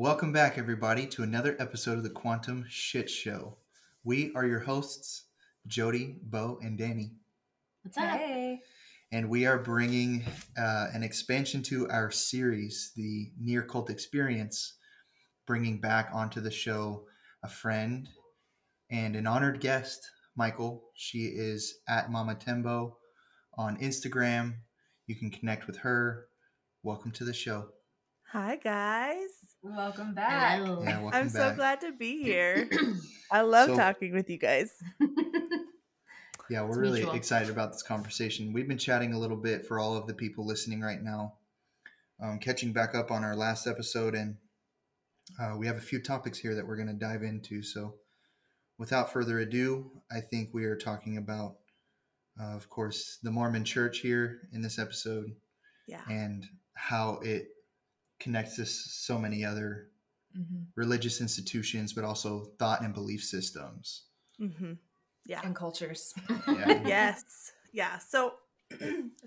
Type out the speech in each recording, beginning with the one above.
Welcome back, everybody, to another episode of the Quantum Shit Show. We are your hosts, Jody, Bo, and Danny. What's up? Hey. And we are bringing an expansion to our series, the Near Cult Experience, bringing back onto the show a friend and an honored guest, Mychal. She is at Mama Tembo on Instagram. You can connect with her. Welcome to the show. Hi, guys. Welcome back. Yeah, I'm so glad to be here. I love talking with you guys. Yeah, we're really excited about this conversation. We've been chatting a little bit for all of the people listening right now, catching back up on our last episode, and we have a few topics here that we're going to dive into. So without further ado, I think we are talking about, of course, the Mormon Church here in this episode, and how it connects to so many other religious institutions, but also thought and belief systems. And cultures. So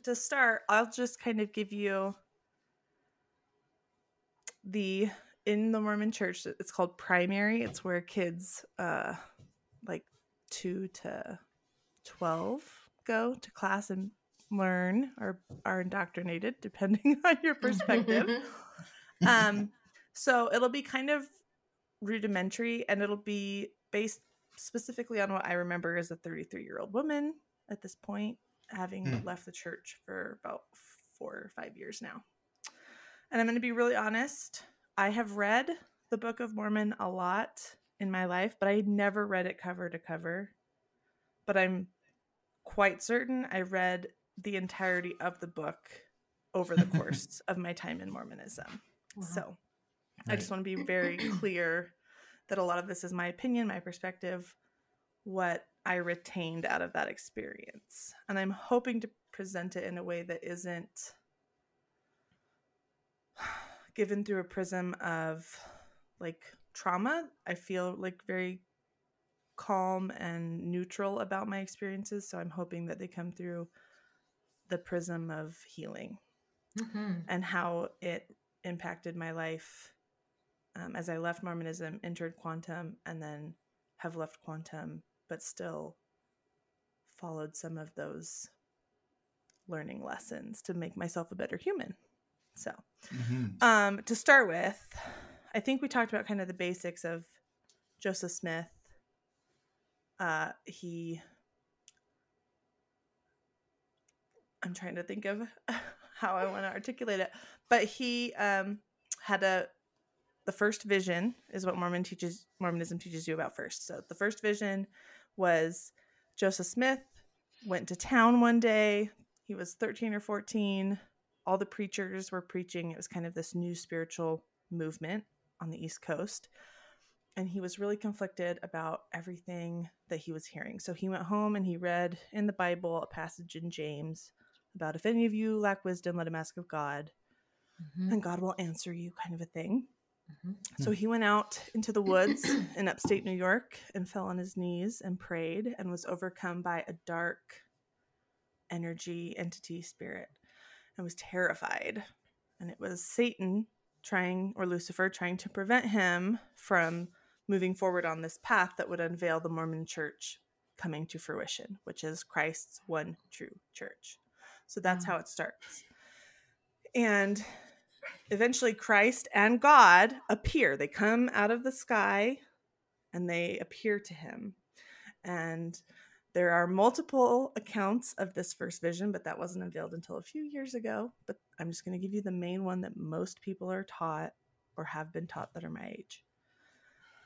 to start, I'll just kind of give you in the Mormon Church, it's called primary. It's where kids like 2 to 12 go to class and learn or are indoctrinated, depending on your perspective. So it'll be kind of rudimentary, and it'll be based specifically on what I remember as a 33-year-old woman at this point, having left the church for about 4 or 5 years now. And I'm going to be really honest. I have read the Book of Mormon a lot in my life, but I never read it cover to cover. But I'm quite certain I read the entirety of the book over the course of my time in Mormonism. Wow. So I just want to be very clear that a lot of this is my opinion, my perspective, what I retained out of that experience. And I'm hoping to present it in a way that isn't given through a prism of like trauma. I feel like very calm and neutral about my experiences. So I'm hoping that they come through the prism of healing and how it impacted my life as I left Mormonism, entered Quantum, and then have left Quantum, but still followed some of those learning lessons to make myself a better human. So to start with, I think we talked about kind of the basics of Joseph Smith. I'm trying to think of how I want to articulate it, but he had the first vision is what Mormonism teaches you about first. So the first vision was Joseph Smith went to town one day. He was 13 or 14. All the preachers were preaching. It was kind of this new spiritual movement on the East Coast. And he was really conflicted about everything that he was hearing. So he went home and he read in the Bible a passage in James about, if any of you lack wisdom, let him ask of God, and God will answer you, kind of a thing. So he went out into the woods in upstate New York and fell on his knees and prayed, and was overcome by a dark energy, entity, spirit, and was terrified. And it was Satan or Lucifer trying to prevent him from moving forward on this path that would unveil the Mormon Church coming to fruition, which is Christ's one true church. So that's how it starts. And eventually Christ and God appear. They come out of the sky and they appear to him. And there are multiple accounts of this first vision, but that wasn't unveiled until a few years ago. But I'm just going to give you the main one that most people are taught or have been taught that are my age.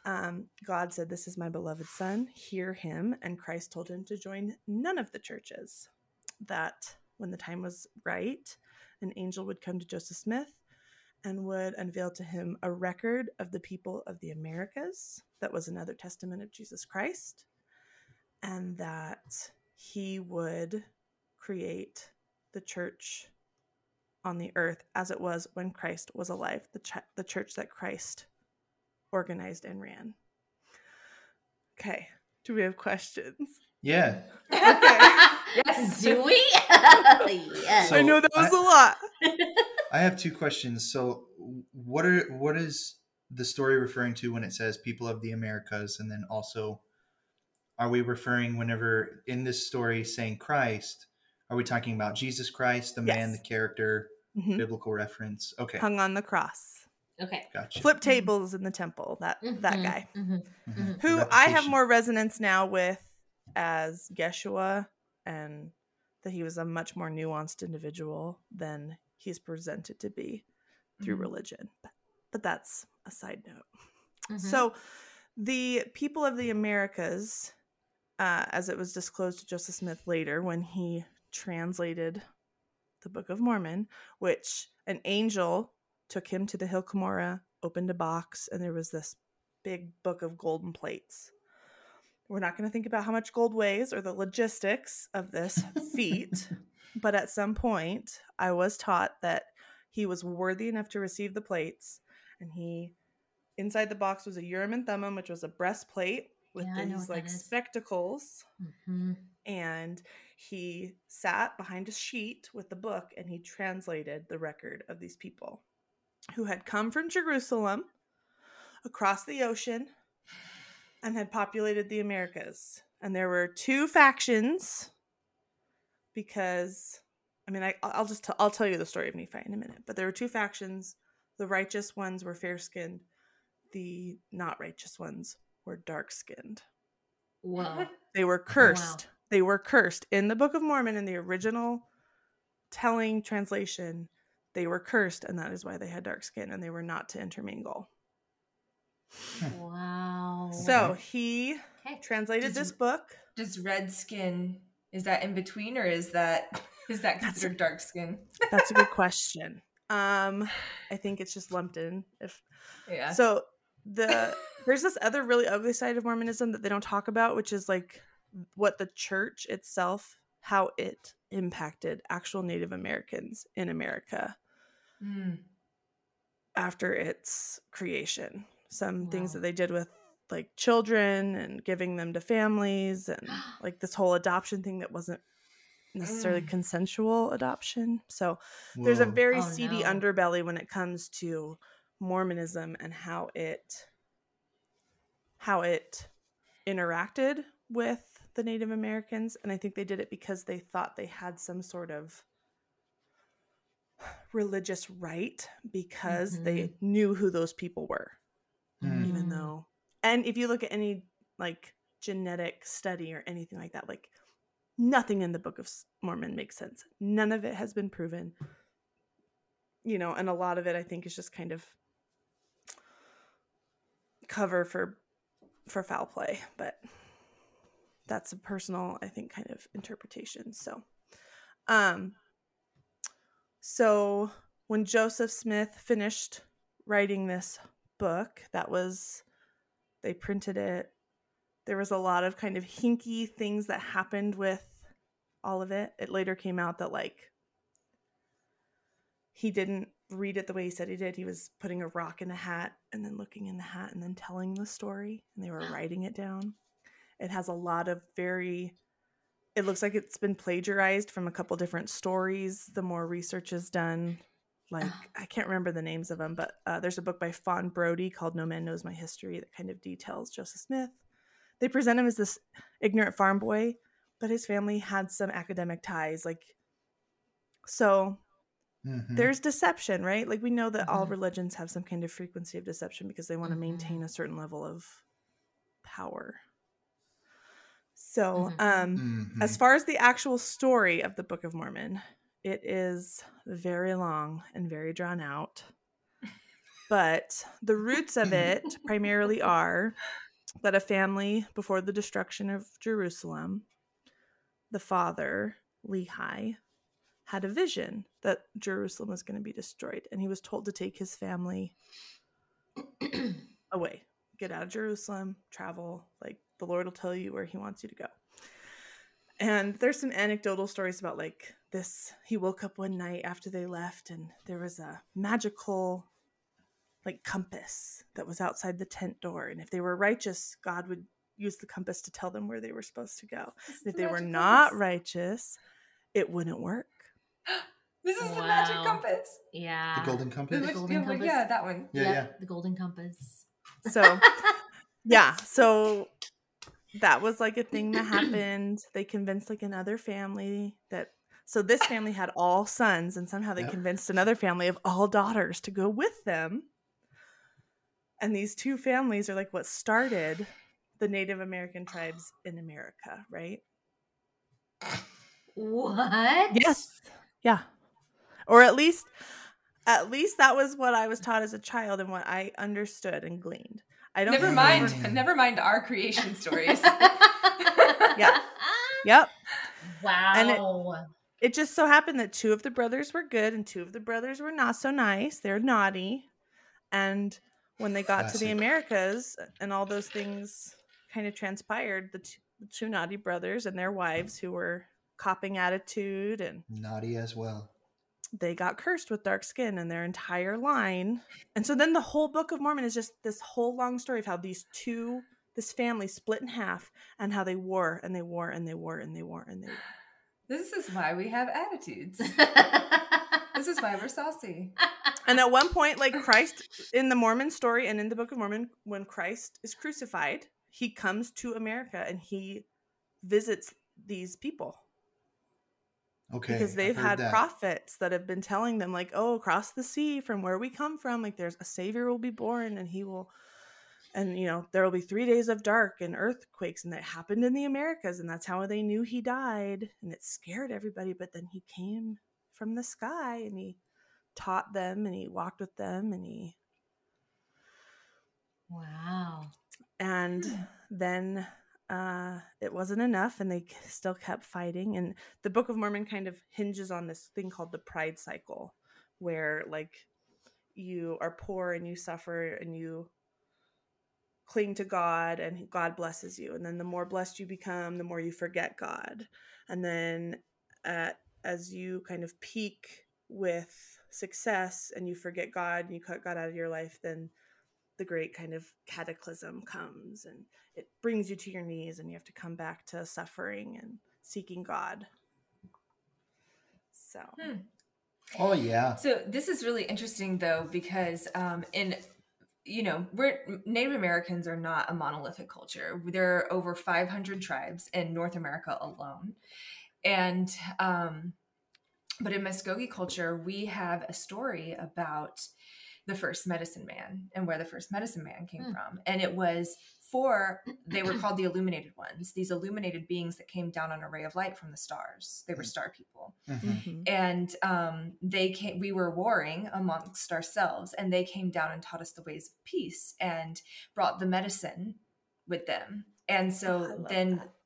God said, "This is my beloved son, hear him." And Christ told him to join none of the churches. That when the time was right, an angel would come to Joseph Smith and would unveil to him a record of the people of the Americas. That was another testament of Jesus Christ. And that he would create the church on the earth as it was when Christ was alive, the church that Christ organized and ran. Okay. Do we have questions? Yeah. Okay. Yes. Do we? Yes. So I know that was a lot. I have two questions. So what is the story referring to when it says people of the Americas? And then also, are we referring, whenever in this story saying Christ, are we talking about Jesus Christ, the man, the character, biblical reference? Okay. Hung on the cross. Okay. Gotcha. Flip tables in the temple. That guy. Who I have more resonance now with as Yeshua, and that he was a much more nuanced individual than he's presented to be through religion. But that's a side note. So the people of the Americas, as it was disclosed to Joseph Smith later when he translated the Book of Mormon, which an angel took him to the Hill Cumorah, opened a box, and there was this big book of golden plates. We're not going to think about how much gold weighs or the logistics of this feat, but at some point I was taught that he was worthy enough to receive the plates, and he, inside the box was a Urim and Thummim, which was a breastplate with these like spectacles. And he sat behind a sheet with the book, and he translated the record of these people who had come from Jerusalem across the ocean and had populated the Americas. And there were two factions, because, I mean, I'll tell you the story of Nephi in a minute, but there were two factions. The righteous ones were fair-skinned. The not righteous ones were dark-skinned. Wow. They were cursed. Wow. They were cursed. In the Book of Mormon, in the original telling translation, they were cursed, and that is why they had dark skin, and they were not to intermingle. Wow. So he translated this book. Does red skin, is that in between, or is that considered dark skin? That's a good question. I think it's just lumped in. So there's this other really ugly side of Mormonism that they don't talk about, which is like what the church itself, how it impacted actual Native Americans in America after its creation. Some things that they did with like children and giving them to families, and like this whole adoption thing that wasn't necessarily consensual adoption. So there's a very seedy underbelly when it comes to Mormonism and how it interacted with the Native Americans. And I think they did it because they thought they had some sort of religious right, because they knew who those people were, even though, and if you look at any like genetic study or anything like that, like nothing in the Book of Mormon makes sense. None of it has been proven, you know, and a lot of it I think is just kind of cover for foul play, but that's a personal, I think, kind of interpretation. So, so when Joseph Smith finished writing this book, they printed it. There was a lot of kind of hinky things that happened with all of it. It later came out that like he didn't read it the way he said he did. He was putting a rock in a hat and then looking in the hat and then telling the story, and they were writing it down. It has a lot of it looks like it's been plagiarized from a couple different stories. The more research is done, like I can't remember the names of them, but there's a book by Fawn Brody called No Man Knows My History that kind of details Joseph Smith. They present him as this ignorant farm boy, but his family had some academic ties. Like, so there's deception, right? Like we know that all religions have some kind of frequency of deception because they want to maintain a certain level of power. So as far as the actual story of the Book of Mormon, it is very long and very drawn out. But the roots of it primarily are that a family before the destruction of Jerusalem, the father, Lehi, had a vision that Jerusalem was going to be destroyed, and he was told to take his family away, get out of Jerusalem, travel, like the Lord will tell you where he wants you to go. And there's some anecdotal stories about like this. He woke up one night after they left, and there was a magical like compass that was outside the tent door. And if they were righteous, God would use the compass to tell them where they were supposed to go. And if they were not righteous, it wouldn't work. This is the magic compass. Yeah. The golden compass. The golden compass. Yeah, that one. Yeah. The golden compass. So, yeah. So that was like a thing that happened. They convinced like another family that, so this family had all sons, and somehow they convinced another family of all daughters to go with them. And these two families are like what started the Native American tribes in America, right? What? Yes. Yeah. Or at least that was what I was taught as a child and what I understood and gleaned. Never mind our creation stories. Yeah. Yep. Wow. And it just so happened that two of the brothers were good and two of the brothers were not so nice. They're naughty. And when they got to the Americas and all those things kind of transpired, the two naughty brothers and their wives, who were copping attitude and naughty as well, they got cursed with dark skin in their entire line. And so then the whole Book of Mormon is just this whole long story of how this family split in half, and how they wore and they wore and they wore and they wore and they wore. This is why we have attitudes. This is why we're saucy. And at one point, like Christ in the Mormon story and in the Book of Mormon, when Christ is crucified, he comes to America and he visits these people. Okay. Because they've had prophets that have been telling them, like, oh, across the sea from where we come from, like there's a savior will be born, and he will, and you know, there will be 3 days of dark and earthquakes, and that happened in the Americas, and that's how they knew he died, and it scared everybody. But then he came from the sky and he taught them and he walked with them and he then it wasn't enough, and they still kept fighting. And the Book of Mormon kind of hinges on this thing called the pride cycle, where like you are poor and you suffer and you cling to God and God blesses you, and then the more blessed you become, the more you forget God, and then as you kind of peak with success and you forget God and you cut God out of your life, then the great kind of cataclysm comes and it brings you to your knees, and you have to come back to suffering and seeking God. So. Oh yeah. So this is really interesting though, because Native Americans are not a monolithic culture. There are over 500 tribes in North America alone. And, but in Muskogee culture, we have a story about the first medicine man and where the first medicine man came from. And it was they were called the illuminated ones, these illuminated beings that came down on a ray of light from the stars. They were star people. Mm-hmm. And we were warring amongst ourselves, and they came down and taught us the ways of peace and brought the medicine with them. And so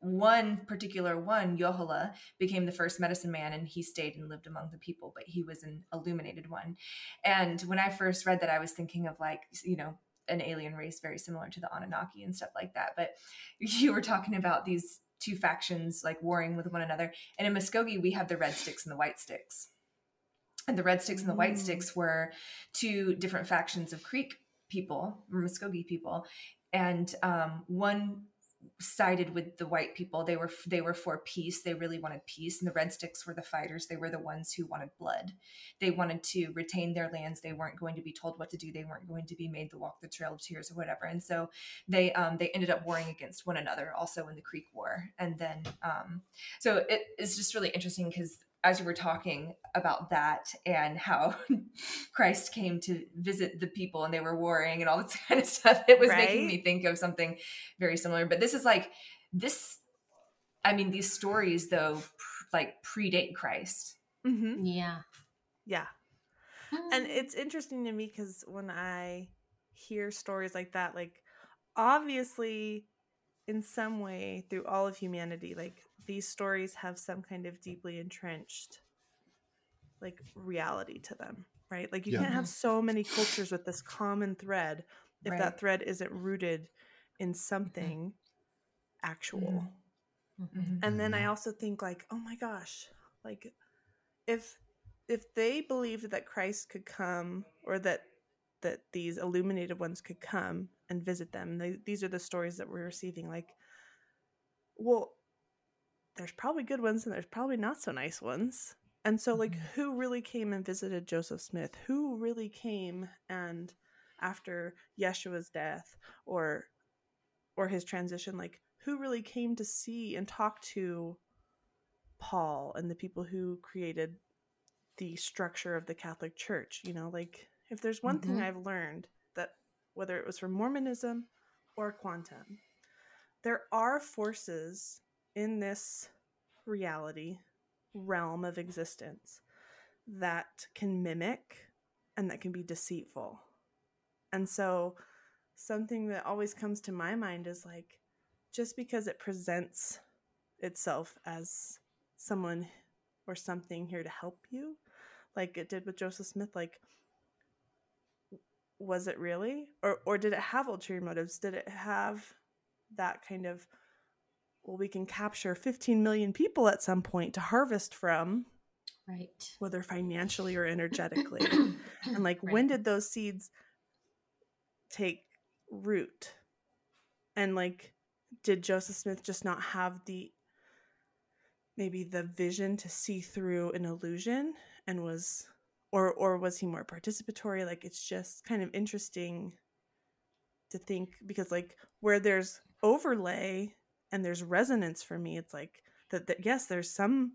one particular one, Yohala, became the first medicine man, and he stayed and lived among the people, but he was an illuminated one. And when I first read that, I was thinking of like, you know, an alien race very similar to the Anunnaki and stuff like that. But you were talking about these two factions like warring with one another. And in Muskogee, we have the Red Sticks and the White Sticks. And the Red Sticks and the White Sticks were two different factions of Creek people, or Muskogee people. And one sided with the white people. They were for peace. They really wanted peace. And the Red Sticks were the fighters. They were the ones who wanted blood. They wanted to retain their lands. They weren't going to be told what to do. They weren't going to be made to walk the Trail of Tears or whatever. And so they ended up warring against one another also in the Creek War. And then so it's just really interesting, because as you were talking about that and how Christ came to visit the people and they were warring and all this kind of stuff, it was making me think of something very similar. But this is like these stories though, like predate Christ. Mm-hmm. Yeah. Yeah. And it's interesting to me, because when I hear stories like that, like obviously in some way through all of humanity, like these stories have some kind of deeply entrenched like reality to them, right? Like you can't have so many cultures with this common thread if that thread isn't rooted in something actual. And then I also think like, oh my gosh, like if they believed that Christ could come, or that these illuminated ones could come and visit them, these are the stories that we're receiving. Like, well, there's probably good ones and there's probably not so nice ones. And so like, who really came and visited Joseph Smith? Who really came and after Yeshua's death or his transition, like who really came to see and talk to Paul and the people who created the structure of the Catholic Church? You know, like if there's one thing I've learned, that whether it was from Mormonism or quantum, there are forces in this reality realm of existence that can mimic and that can be deceitful. And so something that always comes to my mind is like, just because it presents itself as someone or something here to help you, like it did with Joseph Smith, like was it really? Or did it have ulterior motives? Did it have that kind of, well, we can capture 15 million people at some point to harvest from, right? Whether financially or energetically. And like, when did those seeds take root? And like, did Joseph Smith just not have the vision to see through an illusion, and or was he more participatory? Like, it's just kind of interesting to think, because like where there's overlay and there's resonance for me, it's like that yes, there's some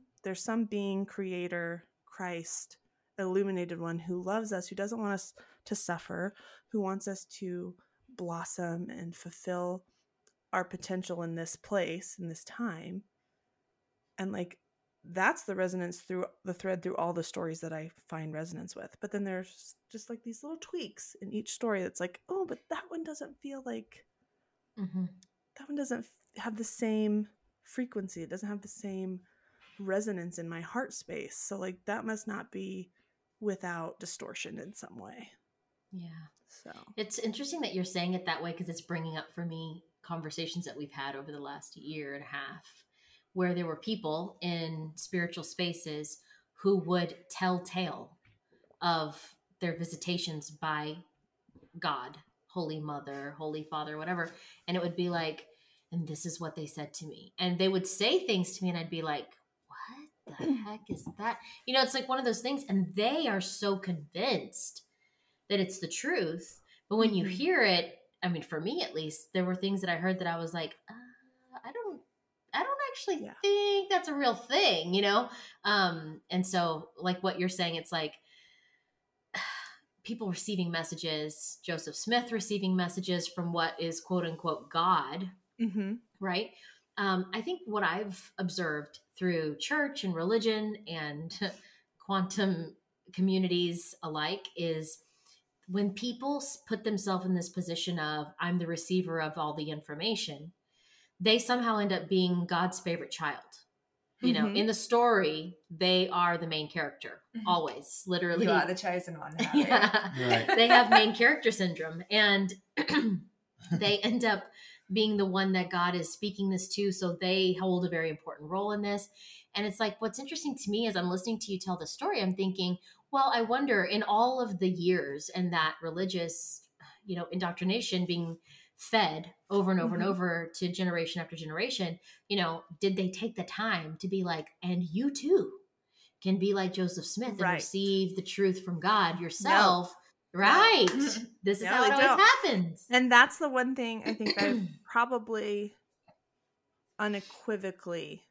being, creator, Christ, illuminated one who loves us, who doesn't want us to suffer, who wants us to blossom and fulfill our potential in this place, in this time. And like, that's the resonance through the thread through all the stories that I find resonance with. But then there's just like these little tweaks in each story that's like, oh, but that one doesn't feel like that one doesn't have the same frequency. It doesn't have the same resonance in my heart space. So like, that must not be without distortion in some way. Yeah. So it's interesting that you're saying it that way, because it's bringing up for me conversations that we've had over the last year and a half, where there were people in spiritual spaces who would tell tale of their visitations by God, Holy Mother, Holy Father, whatever. And it would be like, and this is what they said to me. And they would say things to me and I'd be like, what the heck is that? You know, it's like one of those things. And they are so convinced that it's the truth. But when you hear it, I mean, for me at least, there were things that I heard that I was like, I don't actually think that's a real thing, you know? And so like what you're saying, it's like people receiving messages, Joseph Smith receiving messages from what is quote unquote God, right? I think what I've observed through church and religion and quantum communities alike is when people put themselves in this position of, I'm the receiver of all the information, they somehow end up being God's favorite child. You know, in the story, they are the main character, always, literally. You are the chosen one. They have main character syndrome. And they end up being the one that God is speaking this to. So they hold a very important role in this. And it's like, what's interesting to me is I'm listening to you tell the story, I'm thinking, well, I wonder in all of the years and that religious, you know, indoctrination being fed over and over and over to generation after generation, you know, did they take the time to be like, and you too can be like Joseph Smith and receive the truth from God yourself? No. Right. This is how it always happens. And that's the one thing I think I've probably unequivocally,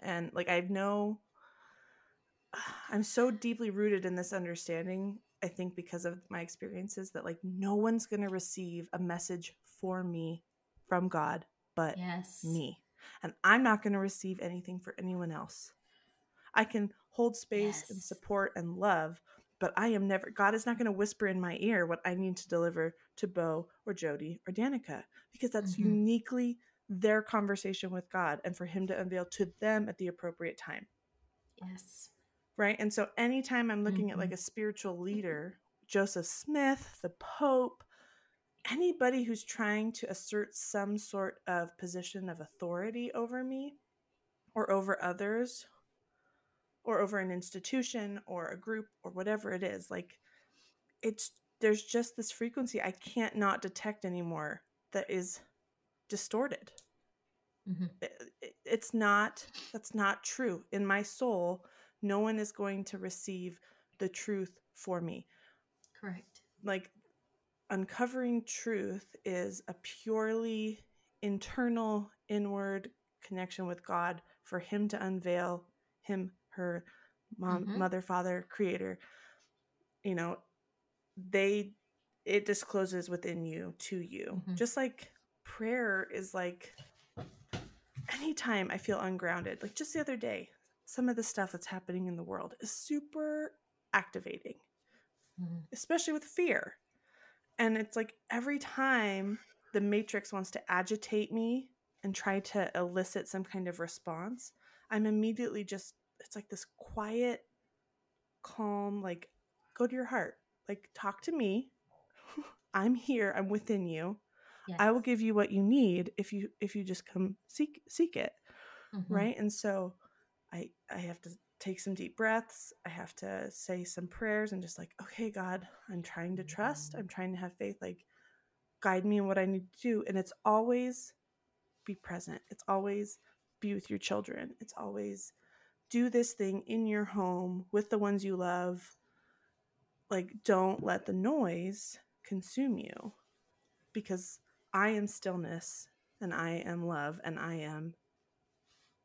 and like, I'm so deeply rooted in this understanding, I think because of my experiences, that like no one's going to receive a message for me from God but me. And I'm not going to receive anything for anyone else. I can hold space and support and love, but God is not going to whisper in my ear what I need to deliver to Bo or Jody or Danica, because that's uniquely their conversation with God and for him to unveil to them at the appropriate time. Yes. Right. And so anytime I'm looking at like a spiritual leader, Joseph Smith, the Pope, anybody who's trying to assert some sort of position of authority over me or over others or over an institution or a group or whatever it is, like it's, there's just this frequency I can't not detect anymore that is distorted. Mm-hmm. It's not, that's not true. In my soul, no one is going to receive the truth for me. Correct. Like, uncovering truth is a purely internal, inward connection with God for him to unveil him, her, mom, mother, father, creator. You know, it discloses within you, to you. Mm-hmm. Just like prayer is like, anytime I feel ungrounded, like just the other day, some of the stuff that's happening in the world is super activating, especially with fear. And it's like every time the Matrix wants to agitate me and try to elicit some kind of response, I'm immediately just, it's like this quiet, calm, like, go to your heart. Like, talk to me. I'm here. I'm within you. Yes. I will give you what you need if you just come seek it. Mm-hmm. Right? And so I have to take some deep breaths. I have to say some prayers and just like, okay, God, I'm trying to trust. I'm trying to have faith, like guide me in what I need to do. And it's always be present. It's always be with your children. It's always do this thing in your home with the ones you love. Like, don't let the noise consume you, because I am stillness and I am love and I am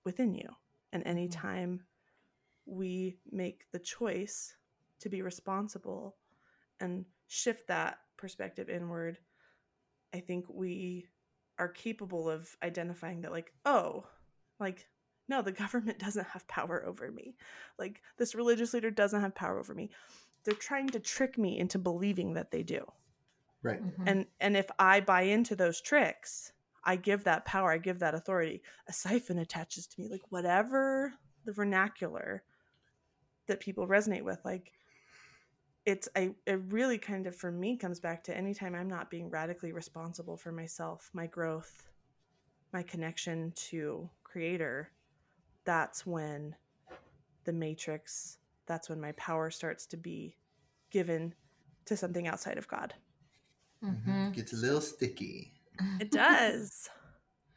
within you. And anytime we make the choice to be responsible and shift that perspective inward, I think we are capable of identifying that, like, oh, like, no, the government doesn't have power over me. Like, this religious leader doesn't have power over me. They're trying to trick me into believing that they do. Right. Mm-hmm. And if I buy into those tricks, I give that power, I give that authority. A siphon attaches to me, like whatever the vernacular that people resonate with, like it really kind of, for me, comes back to anytime I'm not being radically responsible for myself, my growth, my connection to Creator, that's when the Matrix, that's when my power starts to be given to something outside of God. Mm-hmm. Gets a little sticky. It does.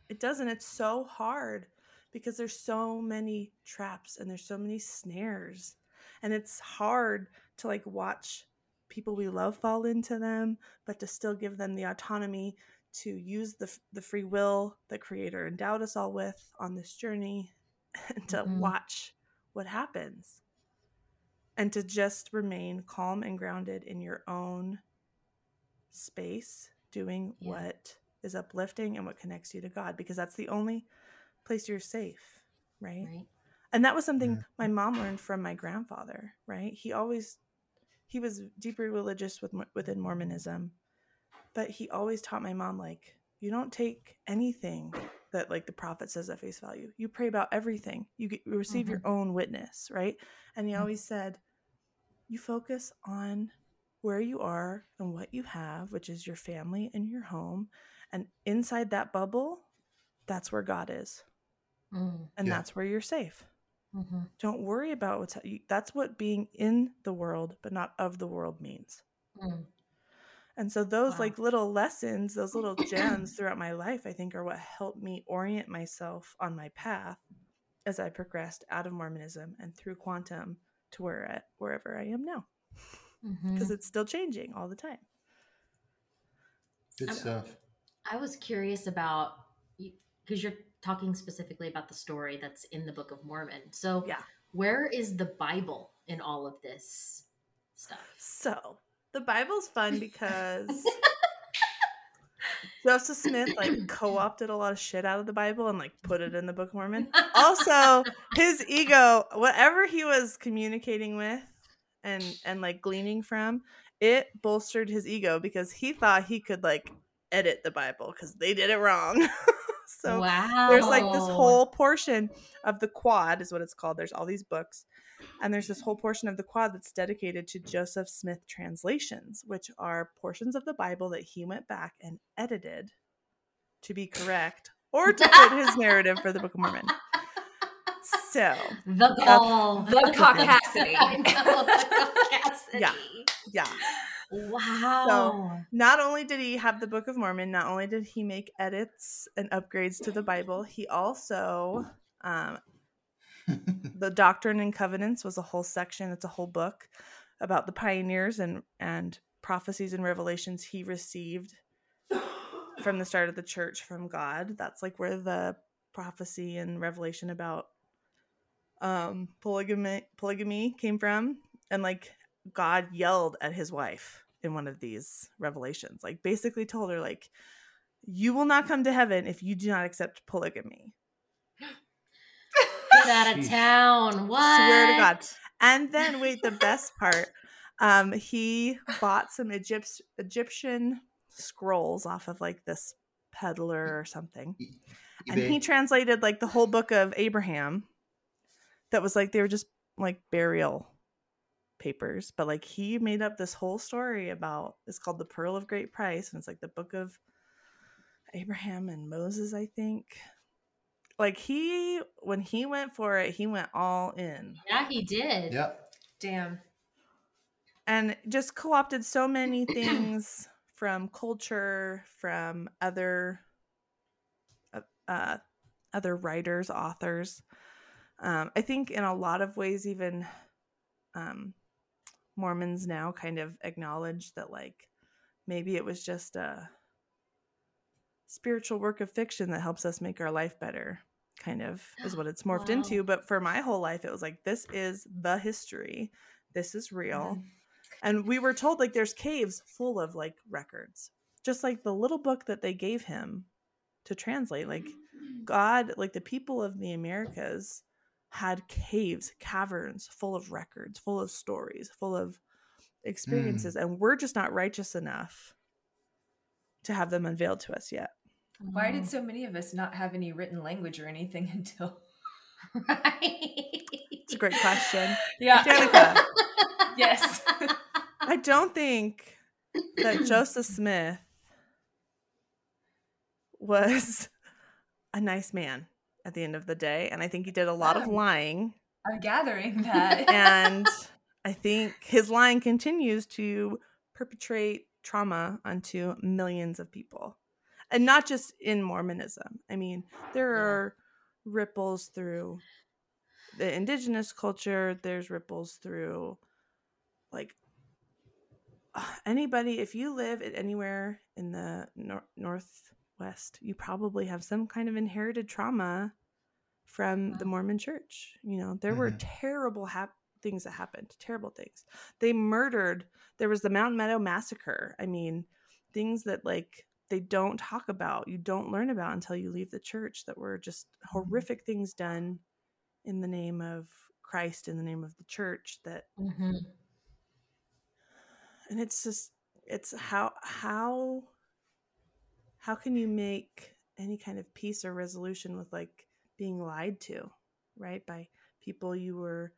It does. And it's so hard because there's so many traps and there's so many snares, and it's hard to like watch people we love fall into them, but to still give them the autonomy to use the free will that Creator endowed us all with on this journey, and to watch what happens and to just remain calm and grounded in your own space, doing what is uplifting and what connects you to God, because that's the only place you're safe, right? And that was something my mom learned from my grandfather, right? He was deeply religious within Mormonism, but he always taught my mom, like, you don't take anything that like the prophet says at face value. You pray about everything. You receive your own witness, right? And he always said, you focus on where you are and what you have, which is your family and your home. And inside that bubble, that's where God is. And that's where you're safe. Don't worry about that's what being in the world, but not of the world, means. And so those like little lessons, those little gems throughout my life, I think are what helped me orient myself on my path as I progressed out of Mormonism and through quantum to wherever I am now. Because it's still changing all the time. Good stuff. I was curious about, because you're talking specifically about the story that's in the Book of Mormon. So where is the Bible in all of this stuff? So the Bible's fun because Joseph Smith like co-opted a lot of shit out of the Bible and like put it in the Book of Mormon. Also, his ego, whatever he was communicating with, and like gleaning from it, bolstered his ego because he thought he could like edit the Bible because they did it wrong. So there's like this whole portion of the Quad, is what it's called. There's all these books And there's this whole portion of the Quad that's dedicated to Joseph Smith translations, which are portions of the Bible that he went back and edited to be correct or to fit his narrative for the Book of Mormon. So the goal, the caucasity. Yeah. Yeah. Wow. So not only did he have the Book of Mormon, not only did he make edits and upgrades to the Bible, he also the Doctrine and Covenants was a whole section. It's a whole book about the pioneers and prophecies and revelations he received from the start of the church from God. That's like where the prophecy and revelation about polygamy came from. And like God yelled at his wife in one of these revelations, like basically told her, like, you will not come to heaven if you do not accept polygamy. Get out of town. What? Swear to God. And then wait, the best part, he bought some Egyptian scrolls off of like this peddler or something. And he translated like the whole book of Abraham. That was like, they were just like burial papers, but like he made up this whole story about, it's called the Pearl of Great Price, and it's like the book of Abraham and Moses, I think. Like he, when he went for it, he went all in. Yeah, he did. Yep. Damn. And just co-opted so many things from culture, from other writers, authors. I think in a lot of ways, even Mormons now kind of acknowledge that, like, maybe it was just a spiritual work of fiction that helps us make our life better, kind of is what it's morphed into. But for my whole life, it was like, this is the history. This is real. Mm-hmm. And we were told, like, there's caves full of, like, records. Just like the little book that they gave him to translate. Like, God, like, the people of the Americas had caves, caverns full of records, full of stories, full of experiences. And we're just not righteous enough to have them unveiled to us yet. Why did so many of us not have any written language or anything until... Right? It's a great question. Yeah. Danica, yes. I don't think that Joseph Smith was a nice man at the end of the day. And I think he did a lot of lying. I'm gathering that. And I think his lying continues to perpetrate trauma onto millions of people. And not just in Mormonism. I mean, there are ripples through the indigenous culture. There's ripples through, like, anybody. If you live anywhere in the Northwest, you probably have some kind of inherited trauma from the Mormon Church. You know, there were terrible things that happened, terrible things. They murdered. There was the Mountain Meadow Massacre. I mean, things that, like, they don't talk about, you don't learn about until you leave the church, that were just horrific things done in the name of Christ, in the name of the church, that and it's just, it's how can you make any kind of peace or resolution with, like, being lied to, right? By people you were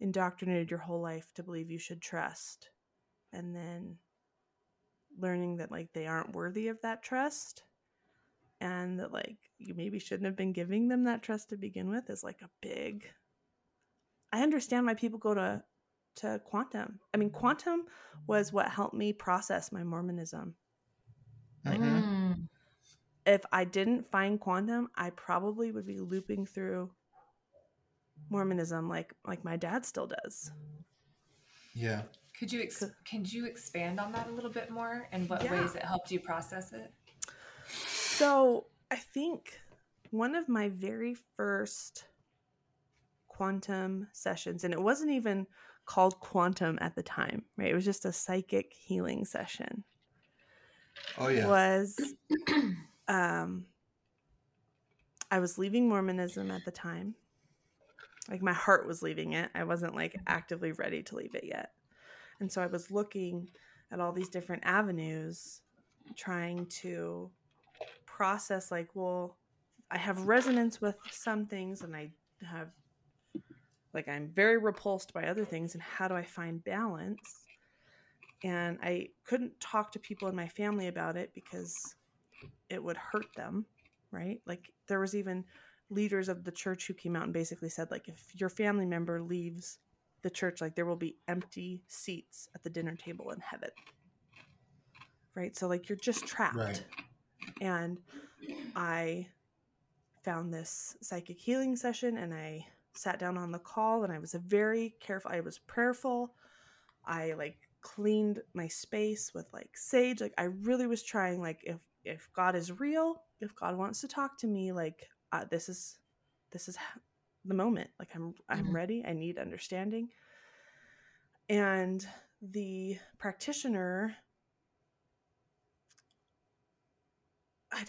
indoctrinated your whole life to believe you should trust. And then learning that, like, they aren't worthy of that trust, and that, like, you maybe shouldn't have been giving them that trust to begin with, is like a big... I understand why people go to Quantum. I mean, Quantum was what helped me process my Mormonism. Like, if I didn't find Quantum, I probably would be looping through Mormonism like my dad still does. Yeah. Could you expand on that a little bit more, and what ways it helped you process it? So I think one of my very first Quantum sessions, and it wasn't even called Quantum at the time, right? It was just a psychic healing session. Oh yeah. Was I was leaving Mormonism at the time. Like, my heart was leaving it. I wasn't, like, actively ready to leave it yet. And so I was looking at all these different avenues, trying to process, like, well, I have resonance with some things, and I have Like, I'm very repulsed by other things, and how do I find balance? And I couldn't talk to people in my family about it because it would hurt them, right? Like, there was even leaders of the church who came out and basically said, like, if your family member leaves the church, like, there will be empty seats at the dinner table in heaven, right? So, like, you're just trapped. Right. And I found this psychic healing session, and I sat down on the call, and I was very careful. I was prayerful. I, like, cleaned my space with, like, sage. Like, I really was trying, like, if God is real, if God wants to talk to me, like, this is the moment. Like, I'm ready. I need understanding. And the practitioner, I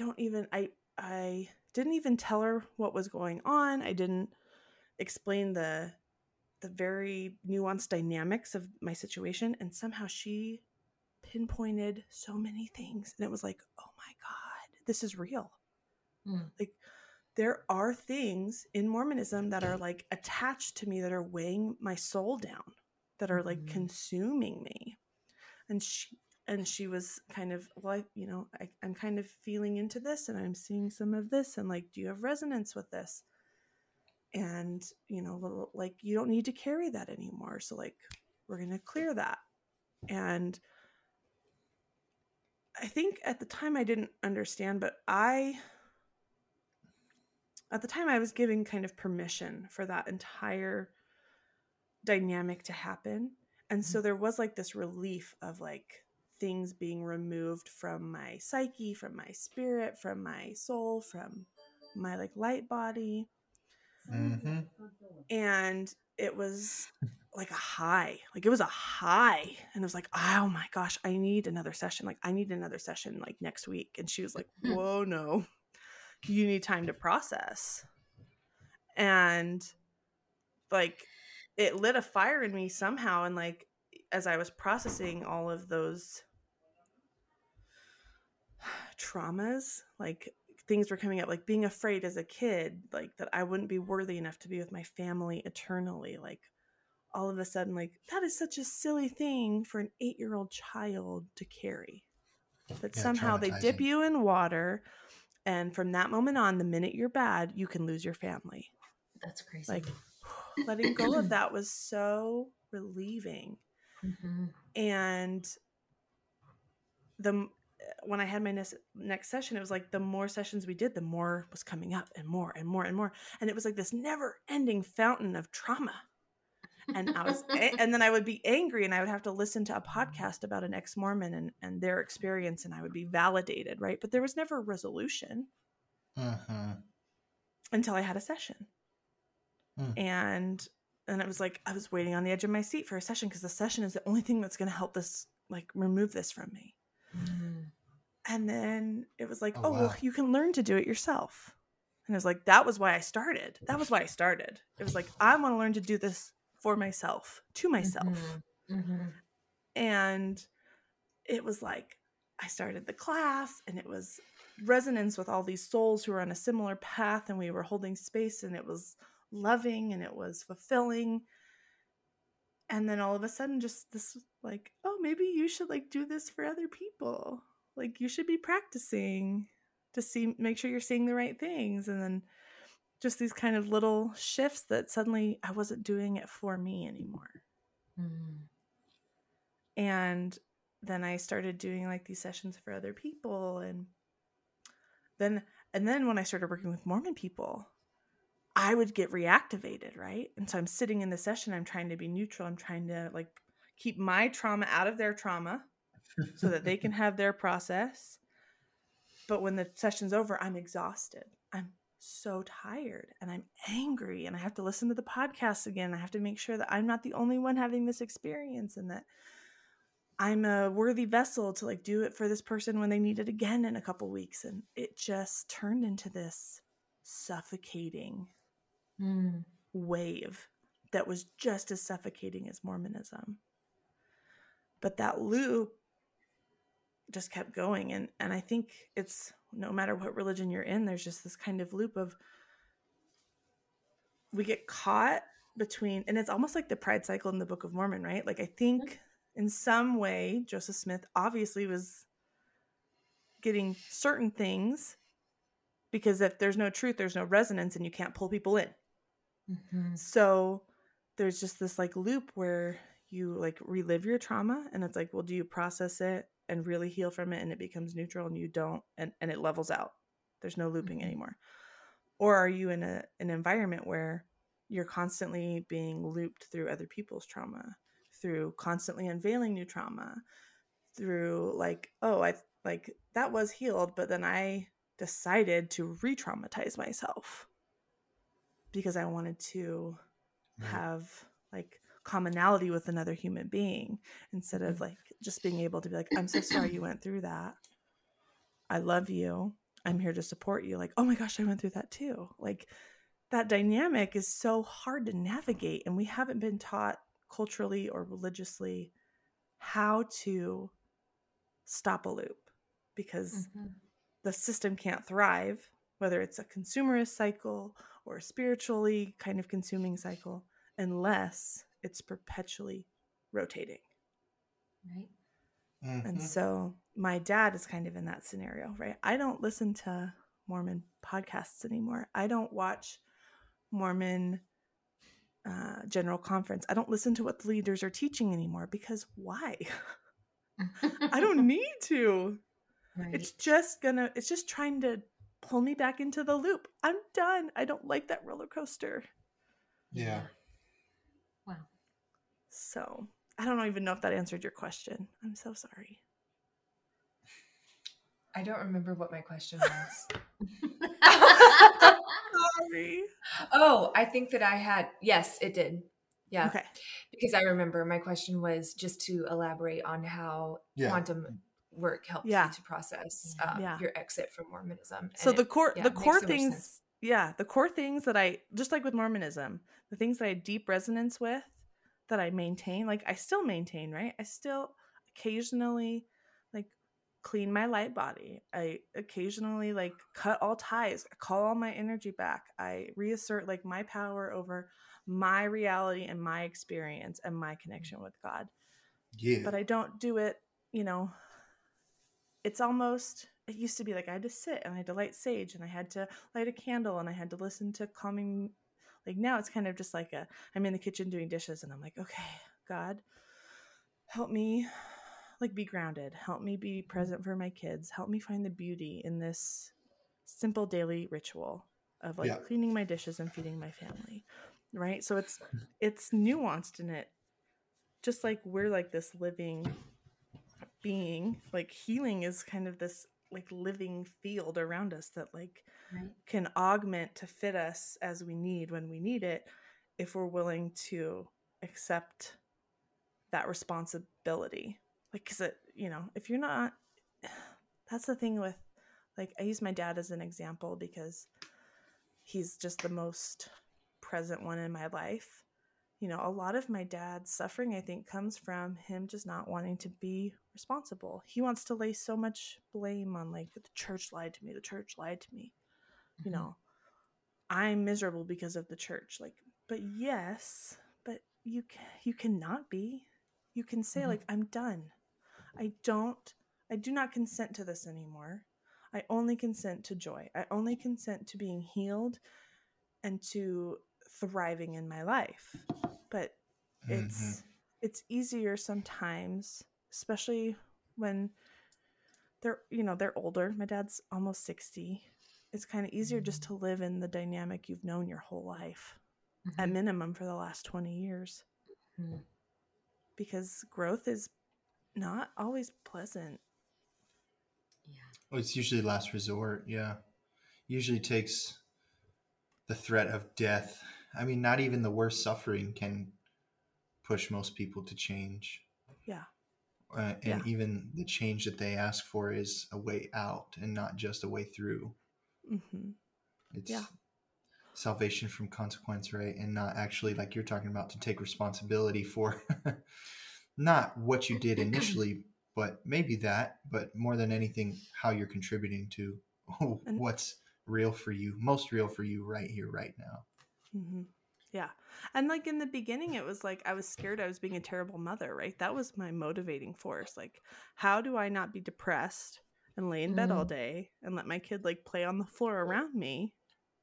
didn't even tell her what was going on. I didn't explain the very nuanced dynamics of my situation, and somehow she pinpointed so many things, and it was like, oh my God, this is real. Like, there are things in Mormonism that are, like, attached to me, that are weighing my soul down, that are, like, consuming me. And she was kind of, well, I'm kind of feeling into this, and I'm seeing some of this, and, like, do you have resonance with this? And, like, you don't need to carry that anymore. So, like, we're going to clear that. And I think at the time I didn't understand, but at the time I was giving kind of permission for that entire dynamic to happen. And so there was, like, this relief of, like, things being removed from my psyche, from my spirit, from my soul, from my, like, light body. Mm-hmm. And it was like a high, and it was like, oh my gosh, I need another session. Like, I need another session, like, next week. And she was like, whoa, no, you need time to process. And, like, it lit a fire in me somehow. And, like, as I was processing all of those traumas, like, things were coming up, like being afraid as a kid, like, that I wouldn't be worthy enough to be with my family eternally. Like, all of a sudden, like, that is such a silly thing for an 8-year-old child to carry. But somehow they dip you in water, and from that moment on, the minute you're bad, you can lose your family. That's crazy. Like, letting go of that was so relieving. Mm-hmm. And when I had my next session, it was like the more sessions we did, the more was coming up, and more and more and more. And it was like this never ending fountain of trauma. And and then I would be angry, and I would have to listen to a podcast about an ex-Mormon and their experience. And I would be validated. Right. But there was never resolution until I had a session. And it was like, I was waiting on the edge of my seat for a session, because the session is the only thing that's going to help this, like, remove this from me. And then it was like, wow. Well, you can learn to do it yourself. And it was like, that was why I started. It was like, I want to learn to do this for myself, to myself. And it was like, I started the class, and it was resonance with all these souls who were on a similar path. And we were holding space, and it was loving, and it was fulfilling. And then all of a sudden, just this, like, oh, maybe you should, like, do this for other people. Like, you should be practicing to make sure you're seeing the right things. And then just these kind of little shifts that suddenly I wasn't doing it for me anymore. And then I started doing, like, these sessions for other people. And then when I started working with Mormon people, I would get reactivated, right? And so I'm sitting in the session, I'm trying to be neutral. I'm trying to, like, keep my trauma out of their trauma, so that they can have their process. But when the session's over, I'm exhausted. I'm so tired, and I'm angry, and I have to listen to the podcast again. I have to make sure that I'm not the only one having this experience, and that I'm a worthy vessel to, like, do it for this person when they need it again in a couple weeks. And it just turned into this suffocating wave that was just as suffocating as Mormonism. But that loop just kept going. And I think it's, no matter what religion you're in, there's just this kind of loop of, we get caught between, and it's almost like the pride cycle in the Book of Mormon, right? Like, I think in some way, Joseph Smith obviously was getting certain things, because if there's no truth, there's no resonance, and you can't pull people in. Mm-hmm. So there's just this like loop where you like relive your trauma, and it's like, well, do you process it and really heal from it, and it becomes neutral, and you don't, and it levels out. There's no looping mm-hmm. anymore. Or are you in an environment where you're constantly being looped through other people's trauma, through constantly unveiling new trauma, through like, oh, I like that was healed, but then I decided to re-traumatize myself because I wanted to have like commonality with another human being, instead of like just being able to be like, I'm so sorry you went through that. I love you. I'm here to support you. Like, oh my gosh, I went through that too. Like, that dynamic is so hard to navigate, and we haven't been taught culturally or religiously how to stop a loop, because mm-hmm. the system can't thrive, whether it's a consumerist cycle or a spiritually kind of consuming cycle, unless it's perpetually rotating. Right. Mm-hmm. And so my dad is kind of in that scenario, right? I don't listen to Mormon podcasts anymore. I don't watch Mormon General Conference. I don't listen to what the leaders are teaching anymore, because why? I don't need to. Right. It's just trying to pull me back into the loop. I'm done. I don't like that roller coaster. Yeah. Wow. So I don't even know if that answered your question. I'm so sorry. I don't remember what my question was. Sorry. Oh, I think that I had, yes, it did. Yeah. Okay. Because I remember my question was just to elaborate on how quantum work helps you to process your exit from Mormonism. So the core things that I, just like with Mormonism, the things that I had deep resonance with, that I maintain, like I still maintain, right? I still occasionally like clean my light body. I occasionally like cut all ties, call all my energy back. I reassert like my power over my reality and my experience and my connection with God. Yeah. But I don't do it, you know, it's almost, it used to be like I had to sit and I had to light sage and I had to light a candle and I had to listen to calming. Like now it's kind of just like I'm in the kitchen doing dishes and I'm like, okay, God, help me like be grounded. Help me be present for my kids. Help me find the beauty in this simple daily ritual of like cleaning my dishes and feeding my family. Right. So it's nuanced in it. Just like we're like this living being, like healing is kind of this like living field around us that like can augment to fit us as we need when we need it, if we're willing to accept that responsibility. Like, cause it, you know, if you're not, that's the thing with like, I use my dad as an example because he's just the most present one in my life. You know, a lot of my dad's suffering, I think, comes from him just not wanting to be responsible. He wants to lay so much blame on like, the church lied to me. The church lied to me. Mm-hmm. You know, I'm miserable because of the church. Like, but yes, but you cannot be. You can say mm-hmm. like, I'm done. I do not consent to this anymore. I only consent to joy. I only consent to being healed and to thriving in my life. But it's easier sometimes, especially when they're older. My dad's almost 60. It's kind of easier just to live in the dynamic you've known your whole life, mm-hmm. at minimum for the last 20 years. Mm-hmm. Because growth is not always pleasant. Yeah. Well, it's usually last resort. Yeah. Usually takes the threat of death. I mean, not even the worst suffering can push most people to change. Yeah. And even the change that they ask for is a way out and not just a way through. Mm-hmm. It's salvation from consequence, right? And not actually, like you're talking about, to take responsibility for not what you did initially, but maybe that, but more than anything, how you're contributing to what's real for you, most real for you right here, right now. Mm-hmm. Yeah. And like in the beginning, it was like I was scared I was being a terrible mother, right? That was my motivating force. Like, how do I not be depressed and lay in bed all day and let my kid like play on the floor around me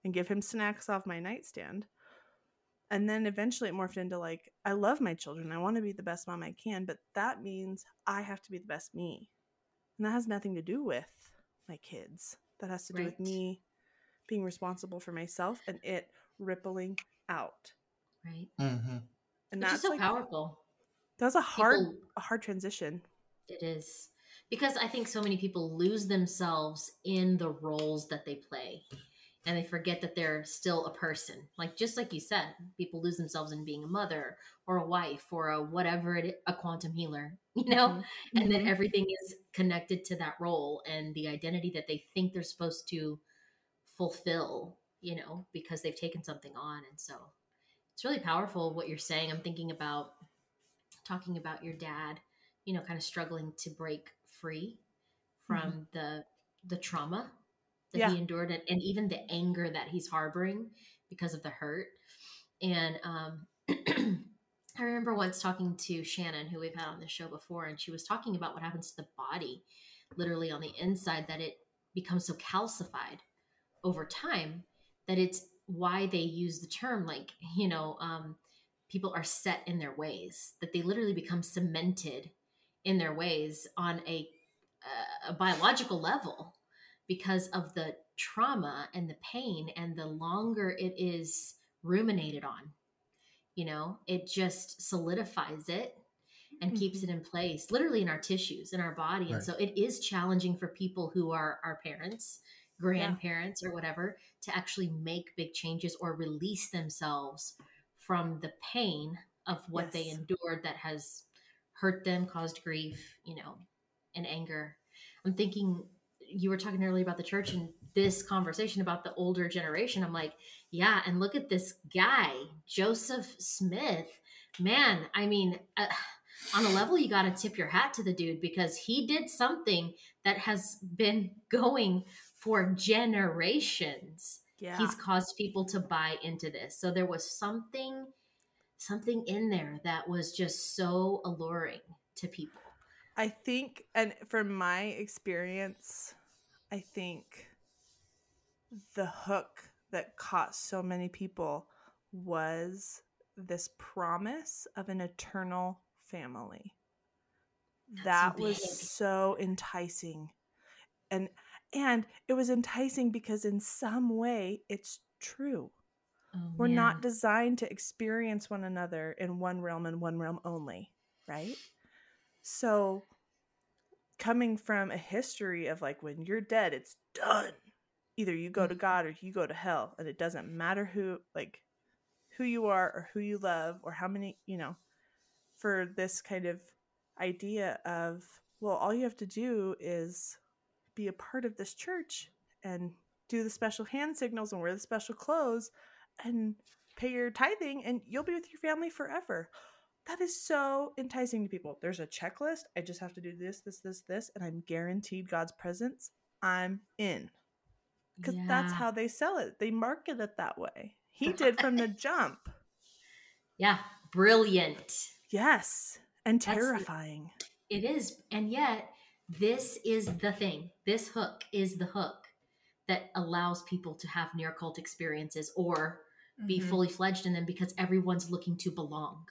and give him snacks off my nightstand? And then eventually it morphed into like, I love my children. I want to be the best mom I can, but that means I have to be the best me. And that has nothing to do with my kids. That has to do with me being responsible for myself and it rippling out. Right. Mm-hmm. And that's so like, powerful. That's a hard transition. It is. Because I think so many people lose themselves in the roles that they play. And they forget that they're still a person. Like, just like you said, people lose themselves in being a mother or a wife or a whatever it is, a quantum healer, you know? Mm-hmm. And then everything is connected to that role and the identity that they think they're supposed to fulfill, you know, because they've taken something on. And so it's really powerful what you're saying. I'm thinking about talking about your dad, you know, kind of struggling to break free from the trauma that he endured and even the anger that he's harboring because of the hurt. And I remember once talking to Shannon, who we've had on the show before, and she was talking about what happens to the body literally on the inside, that it becomes so calcified over time that it's why they use the term, like, you know, people are set in their ways, that they literally become cemented in their ways on a biological level because of the trauma and the pain, and the longer it is ruminated on, you know, it just solidifies it and keeps it in place, literally in our tissues, in our body. Right. And so it is challenging for people who are our parents, grandparents, or whatever, to actually make big changes or release themselves from the pain of what they endured that has hurt them, caused grief, you know, and anger. I'm thinking, you were talking earlier about the church and this conversation about the older generation. I'm like, yeah. And look at this guy, Joseph Smith, man. I mean, on a level, you got to tip your hat to the dude, because he did something that has been going for generations. Yeah. He's caused people to buy into this. So there was something in there that was just so alluring to people. I think, and from my experience, I think the hook that caught so many people was this promise of an eternal family. That was so enticing. And it was enticing because in some way it's true. Oh, we're not designed to experience one another in one realm and one realm only, right? So coming from a history of like, when you're dead, it's done. Either you go to God or you go to hell. And it doesn't matter who you are or who you love or how many, you know, for this kind of idea of, well, all you have to do is be a part of this church and do the special hand signals and wear the special clothes and pay your tithing and you'll be with your family forever. That is so enticing to people. There's a checklist. I just have to do this, this, this, this, and I'm guaranteed God's presence. I'm in. Because that's how they sell it. They market it that way. He did from the jump. Yeah. Brilliant. Yes. And terrifying. It is. And yet, this is the thing. This hook is the hook that allows people to have near cult experiences or be fully fledged in them, because everyone's looking to belong.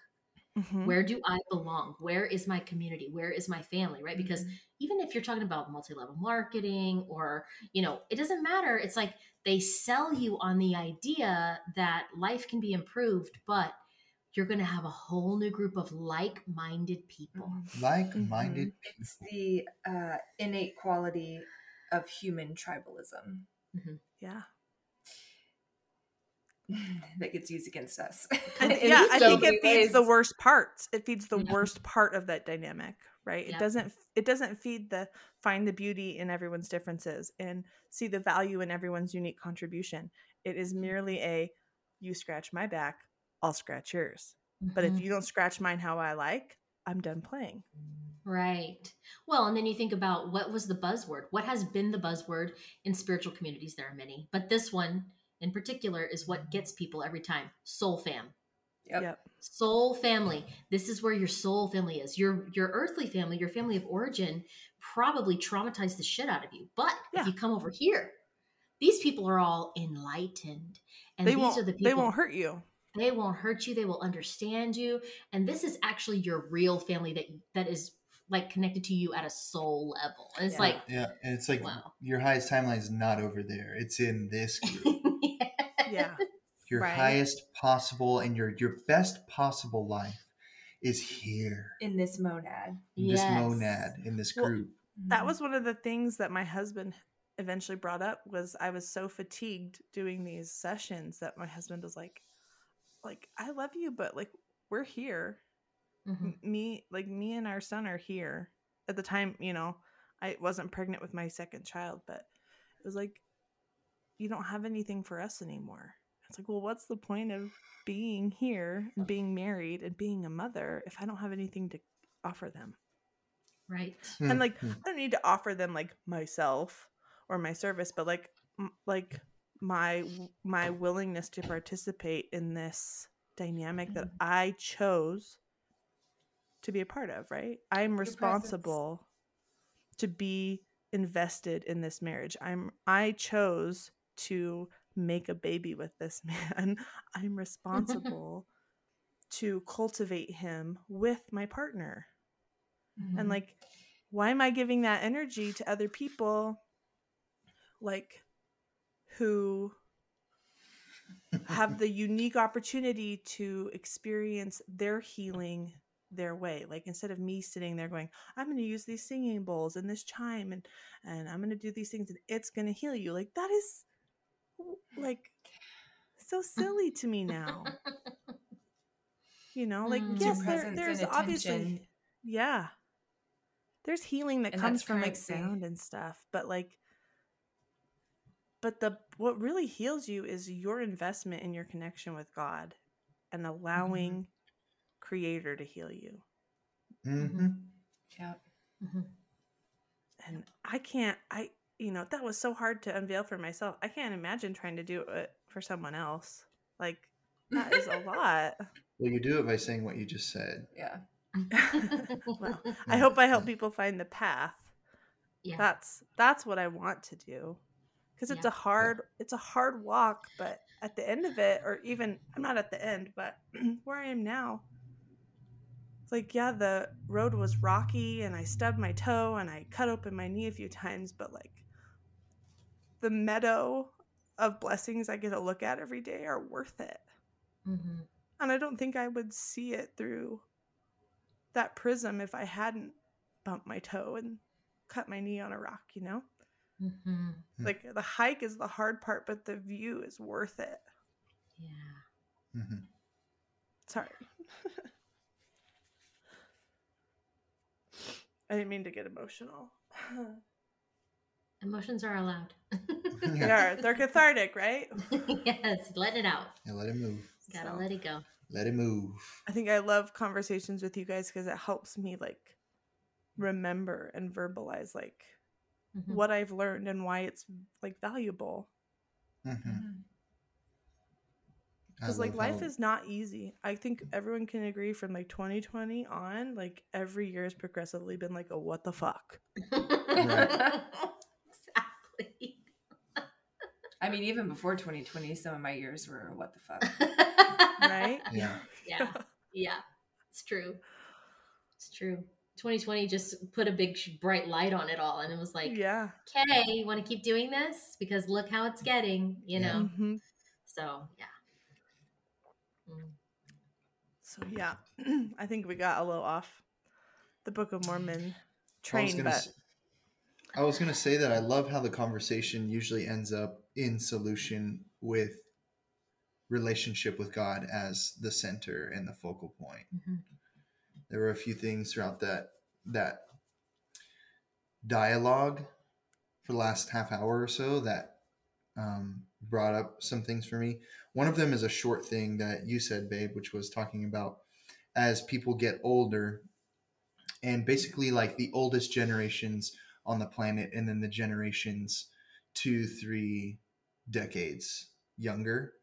Mm-hmm. Where do I belong? Where is my community? Where is my family? Right? Because even if you're talking about multi-level marketing or, you know, it doesn't matter. It's like they sell you on the idea that life can be improved, but you're going to have a whole new group of like-minded people. Like-minded people. It's the innate quality of human tribalism. Mm-hmm. Yeah. That gets used against us. I think it feeds the worst parts. It feeds the worst part of that dynamic, right? Yeah. It doesn't feed the find the beauty in everyone's differences and see the value in everyone's unique contribution. It is merely a, you scratch my back, I'll scratch yours. Mm-hmm. But if you don't scratch mine how I like, I'm done playing. Right. Well, and then you think about what was the buzzword? What has been the buzzword in spiritual communities? There are many, but this one in particular is what gets people every time. Soul fam. Yep. Soul family. This is where your soul family is. Your earthly family, your family of origin probably traumatized the shit out of you. But if you come over here, these people are all enlightened. And these are the people. They won't hurt you. They won't hurt you. They will understand you. And this is actually your real family that is like connected to you at a soul level. And it's like, and it's like, wow, your highest timeline is not over there. It's in this group. Your highest possible and your best possible life is here. In this monad. In this group. That was one of the things that my husband eventually brought up was I was so fatigued doing these sessions that my husband was like, I love you, but like, we're here. Mm-hmm. Me and our son are here. At the time, you know, I wasn't pregnant with my second child, but it was like, you don't have anything for us anymore. It's like, well, what's the point of being here and being married and being a mother if I don't have anything to offer them? Right. Mm-hmm. And like, I don't need to offer them like myself or my service, but like my willingness to participate in this dynamic that I chose to be a part of, right? I'm responsible to be invested in this marriage. I chose to make a baby with this man. I'm responsible to cultivate him with my partner. Mm-hmm. And like, why am I giving that energy to other people like who have the unique opportunity to experience their healing their way? Like, instead of me sitting there going, I'm going to use these singing bowls and this chime and I'm going to do these things and it's going to heal you. Like, that is like so silly to me now. You know, like, yes, there's obviously, there's healing that comes from like sound and stuff, but like, but what really heals you is your investment in your connection with God and allowing Creator to heal you. Mm-hmm. Yeah. Mm-hmm. And I that was so hard to unveil for myself. I can't imagine trying to do it for someone else. Like, that is a lot. Well, you do it by saying what you just said. Yeah. Well, I hope I help people find the path. Yeah. That's what I want to do. Because it's a hard walk, but at the end of it, or even I'm not at the end, but where I am now, it's like, yeah, the road was rocky and I stubbed my toe and I cut open my knee a few times, but like the meadow of blessings I get to look at every day are worth it. Mm-hmm. And I don't think I would see it through that prism if I hadn't bumped my toe and cut my knee on a rock, you know? Mm-hmm. Like, the hike is the hard part, but the view is worth it. Yeah. Mm-hmm. Sorry. I didn't mean to get emotional. Emotions are allowed. They are. They're cathartic, right? Yes. Let it out. Yeah, let it move. Gotta let it go. Let it move. I think I love conversations with you guys because it helps me like remember and verbalize like what I've learned and why it's like valuable. Because like life is not easy. I think everyone can agree from like 2020 on, like every year has progressively been like a what the fuck. Right. Exactly. I mean, even before 2020, some of my years were what the fuck. Right? Yeah. It's true. 2020 just put a big bright light on it all. And it was like, okay, you want to keep doing this? Because look how it's getting, you know? Mm-hmm. So, yeah. Mm. So, yeah, I think we got a little off the Book of Mormon train. I was going to say that I love how the conversation usually ends up in solution with relationship with God as the center and the focal point. Mm-hmm. There were a few things throughout that dialogue for the last half hour or so that brought up some things for me. One of them is a short thing that you said, babe, which was talking about as people get older and basically like the oldest generations on the planet and then the generations 2-3 decades younger,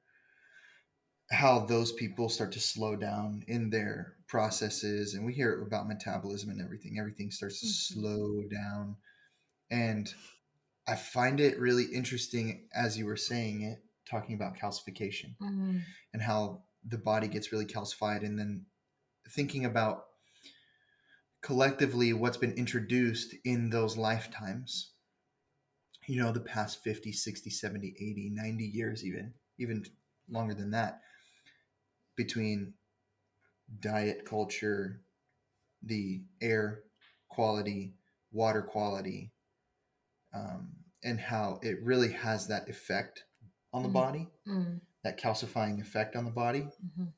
how those people start to slow down in their processes. And we hear about metabolism and everything. Everything starts to slow down. And I find it really interesting, as you were saying it, talking about calcification and how the body gets really calcified. And then thinking about collectively what's been introduced in those lifetimes, you know, the past 50, 60, 70, 80, 90 years, even longer than that, between diet, culture, the air quality, water quality, and how it really has that effect on the body, that calcifying effect on the body,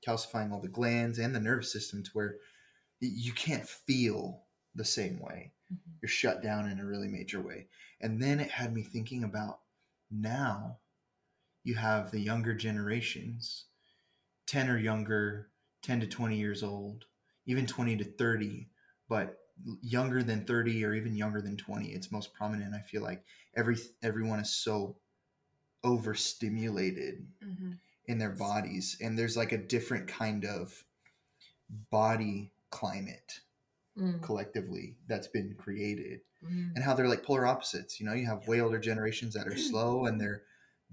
calcifying all the glands and the nervous system to where you can't feel the same way. You're shut down in a really major way. And then it had me thinking about now you have the younger generations, 10 or younger, 10 to 20 years old, even 20 to 30, but younger than 30 or even younger than 20, it's most prominent. I feel like everyone is so overstimulated in their bodies. And there's like a different kind of body climate collectively that's been created, and how they're like polar opposites. You know, you have way older generations that are slow and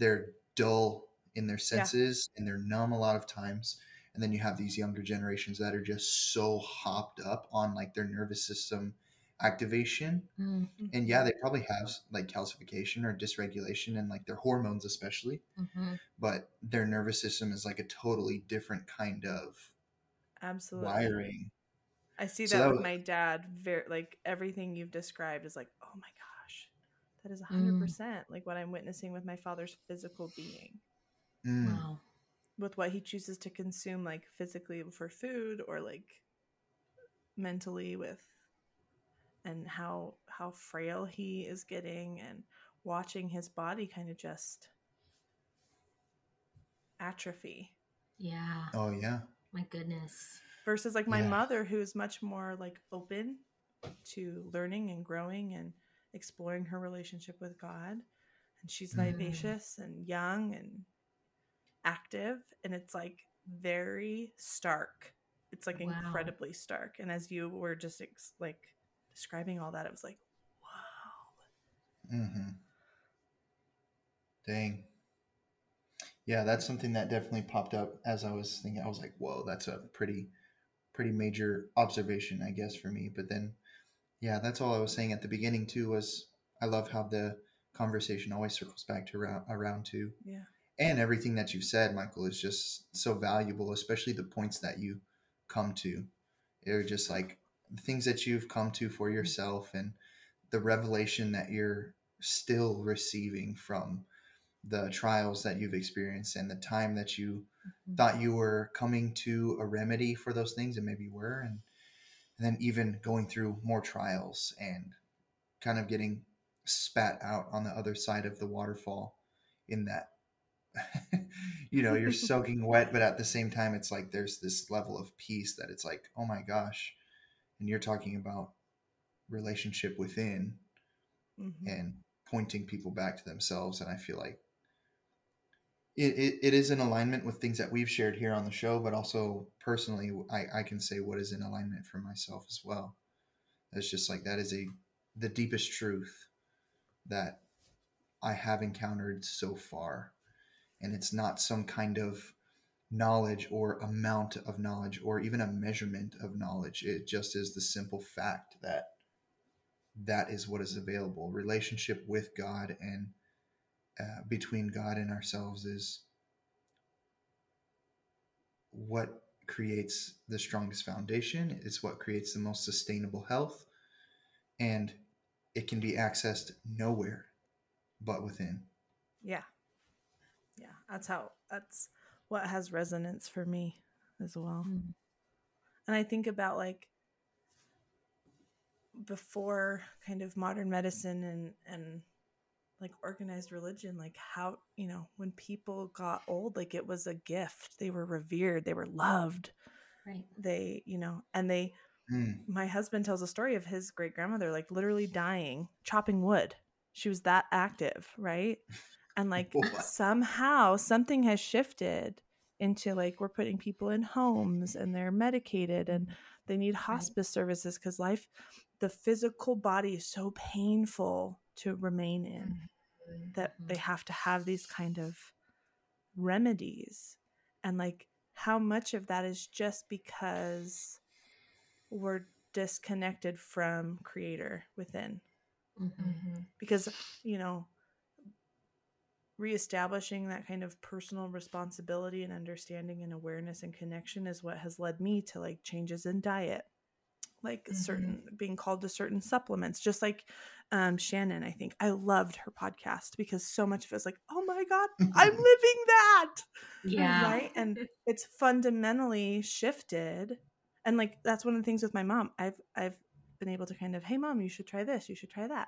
they're dull in their senses and they're numb a lot of times. And then you have these younger generations that are just so hopped up on like their nervous system activation. And yeah, they probably have like calcification or dysregulation and like their hormones, especially, but their nervous system is like a totally different kind of wiring. I see that with my dad. Very, like everything you've described is like, oh my gosh, that is 100% like what I'm witnessing with my father's physical being. Wow. With what he chooses to consume, like physically for food or like mentally with, and how frail he is getting, and watching his body kind of just atrophy. Yeah. Oh yeah. My goodness. Versus like my mother, who's much more like open to learning and growing and exploring her relationship with God. And she's vivacious and young and active. And it's like very stark. It's like incredibly stark. And as you were just like describing all that, it was like, wow. Dang. Yeah, that's something that definitely popped up as I was thinking. I was like, whoa, that's a pretty major observation, I guess, for me. But then, yeah, that's all I was saying at the beginning too, was I love how the conversation always circles back to around to. Yeah. And everything that you've said, Michael, is just so valuable, especially the points that you come to. They're just like the things that you've come to for yourself and the revelation that you're still receiving from the trials that you've experienced and the time that you thought you were coming to a remedy for those things, and maybe you were, and then even going through more trials and kind of getting spat out on the other side of the waterfall in that, you know, you're soaking wet, but at the same time, it's like there's this level of peace that it's like, oh my gosh. And you're talking about relationship within and pointing people back to themselves. And I feel like it is in alignment with things that we've shared here on the show, but also personally, I can say what is in alignment for myself as well. It's just like that is the deepest truth that I have encountered so far. And it's not some kind of knowledge or amount of knowledge or even a measurement of knowledge. It just is the simple fact that is what is available. Relationship with God and between God and ourselves is what creates the strongest foundation. It's what creates the most sustainable health, and it can be accessed nowhere but within. Yeah, that's what has resonance for me as well. And I think about like before kind of modern medicine and like organized religion, like how, you know, when people got old, like it was a gift. They were revered, they were loved, right? They, you know, and they my husband tells a story of his great grandmother like literally dying chopping wood. She was that active, right? And like somehow something has shifted into like we're putting people in homes and they're medicated and they need hospice services because life, the physical body is so painful to remain in that they have to have these kind of remedies. And like how much of that is just because we're disconnected from Creator within. Mm-hmm. Because, you know, reestablishing that kind of personal responsibility and understanding and awareness and connection is what has led me to like changes in diet, like certain being called to certain supplements, just like Shannon. I think I loved her podcast because so much of it was like, oh my God, I'm living that. Yeah. Right. And it's fundamentally shifted. And like, that's one of the things with my mom. I've been able to kind of, hey mom, you should try this. You should try that.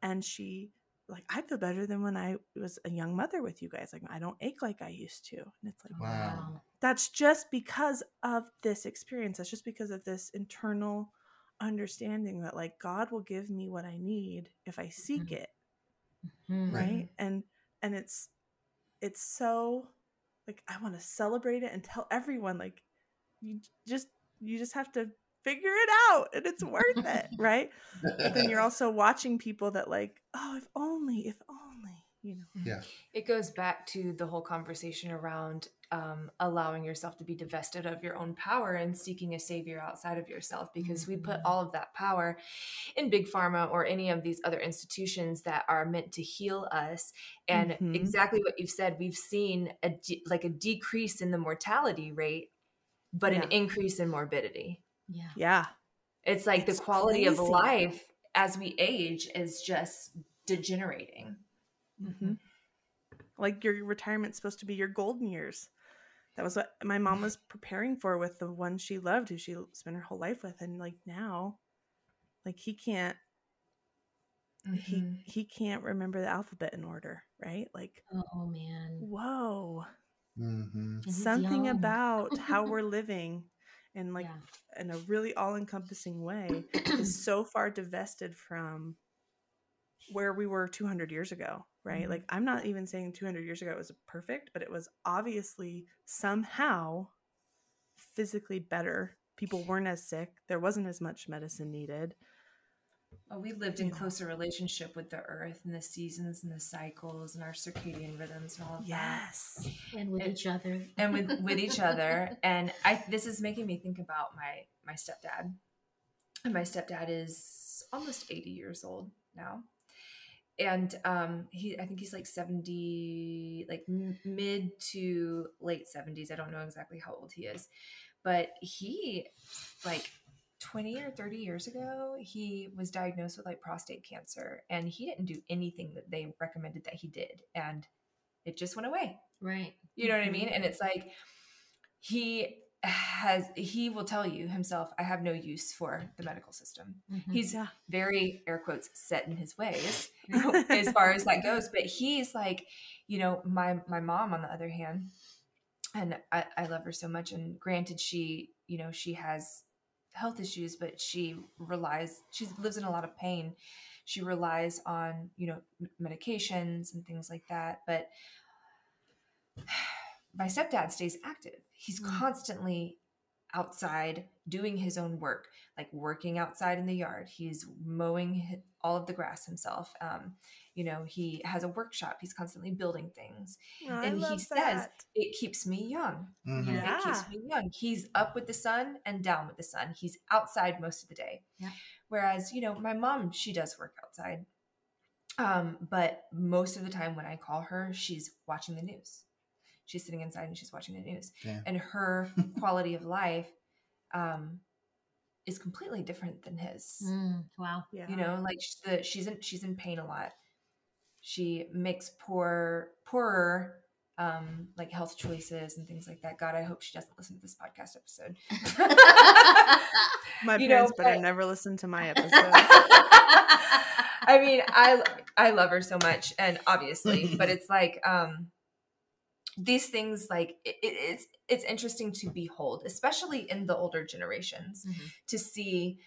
And she, like, I feel better than when I was a young mother with you guys. Like, I don't ache like I used to. And it's like, wow, that's just because of this experience. That's just because of this internal understanding that like God will give me what I need if I seek it. Mm-hmm. Right. And it's so like, I want to celebrate it and tell everyone, like, you just have to figure it out and it's worth it, right? But then you're also watching people that like, oh, if only, you know. Yeah. It goes back to the whole conversation around allowing yourself to be divested of your own power and seeking a savior outside of yourself, because we put all of that power in big pharma or any of these other institutions that are meant to heal us. And exactly what you've said, we've seen a decrease in the mortality rate, but an increase in morbidity. Yeah. Yeah. It's like the quality of life as we age is just degenerating. Mm-hmm. Like your retirement's supposed to be your golden years. That was what my mom was preparing for with the one she loved, who she spent her whole life with. And like now, like he can't, he can't remember the alphabet in order, right? Like, oh man, whoa. Mm-hmm. Something about how we're living and like in a really all-encompassing way is so far divested from where we were 200 years ago, right? Like I'm not even saying 200 years ago it was perfect, but it was obviously somehow physically better. People weren't as sick. There wasn't as much medicine needed. Well, we lived in closer relationship with the earth and the seasons and the cycles and our circadian rhythms and all of that. Yes. And with each other. And with each other. And this is making me think about my stepdad. And my stepdad is almost 80 years old now. And I think he's like 70, like mid to late 70s. I don't know exactly how old he is. But he, like 20 or 30 years ago, he was diagnosed with like prostate cancer, and he didn't do anything that they recommended that he did. And it just went away. Right. You know what I mean? And it's like, he will tell you himself, I have no use for the medical system. Mm-hmm. He's very air quotes set in his ways as far as that goes. But he's like, you know, my mom on the other hand, and I love her so much. And granted, she, you know, she has health issues, but she lives in a lot of pain. She relies on, you know, medications and things like that. But my stepdad stays active. He's constantly outside doing his own work, like working outside in the yard. He's mowing all of the grass himself. You know, he has a workshop. He's constantly building things. Oh, and he says, it keeps me young. Mm-hmm. Yeah. It keeps me young. He's up with the sun and down with the sun. He's outside most of the day. Yeah. Whereas, you know, my mom, she does work outside. But most of the time when I call her, she's watching the news. She's sitting inside and she's watching the news. Yeah. And her quality of life is completely different than his. Wow. Yeah. You know, like she's in pain a lot. She makes poorer, like health choices and things like that. God, I hope she doesn't listen to this podcast episode. My parents better never listen to my episode. I mean, I love her so much, and obviously, but it's like, these things, like it's interesting to behold, especially in the older generations, to see,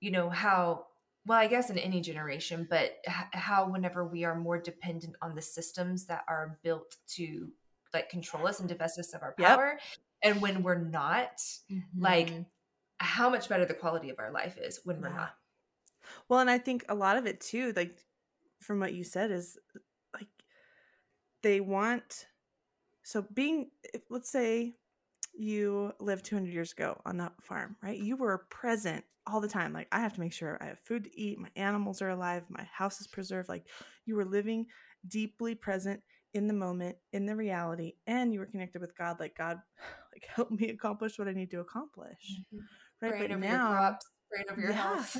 you know, how well, I guess in any generation, but how whenever we are more dependent on the systems that are built to like control us and divest us of our power. Yep. And when we're not, mm-hmm. like how much better the quality of our life is when we're not. Well, and I think a lot of it too, like from what you said is like they want, so being, let's say you lived 200 years ago on that farm, right? You were present all the time. Like I have to make sure I have food to eat. My animals are alive. My house is preserved. Like you were living deeply present in the moment, in the reality, and you were connected with God. Like God, like help me accomplish what I need to accomplish. Mm-hmm. Right. Praying but over now, your crops, praying over your health.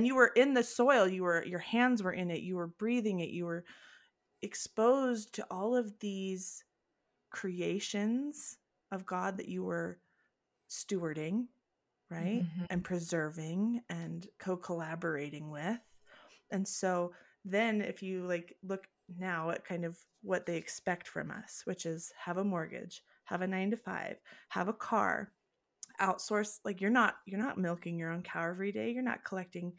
You were in the soil. You were, your hands were in it. You were breathing it. You were exposed to all of these creations of God that you were stewarding, right? Mm-hmm. And preserving and co-collaborating with. And so then if you like look now at kind of what they expect from us, which is have a mortgage, have a 9-to-5, have a car, outsource, like you're not milking your own cow every day. You're not collecting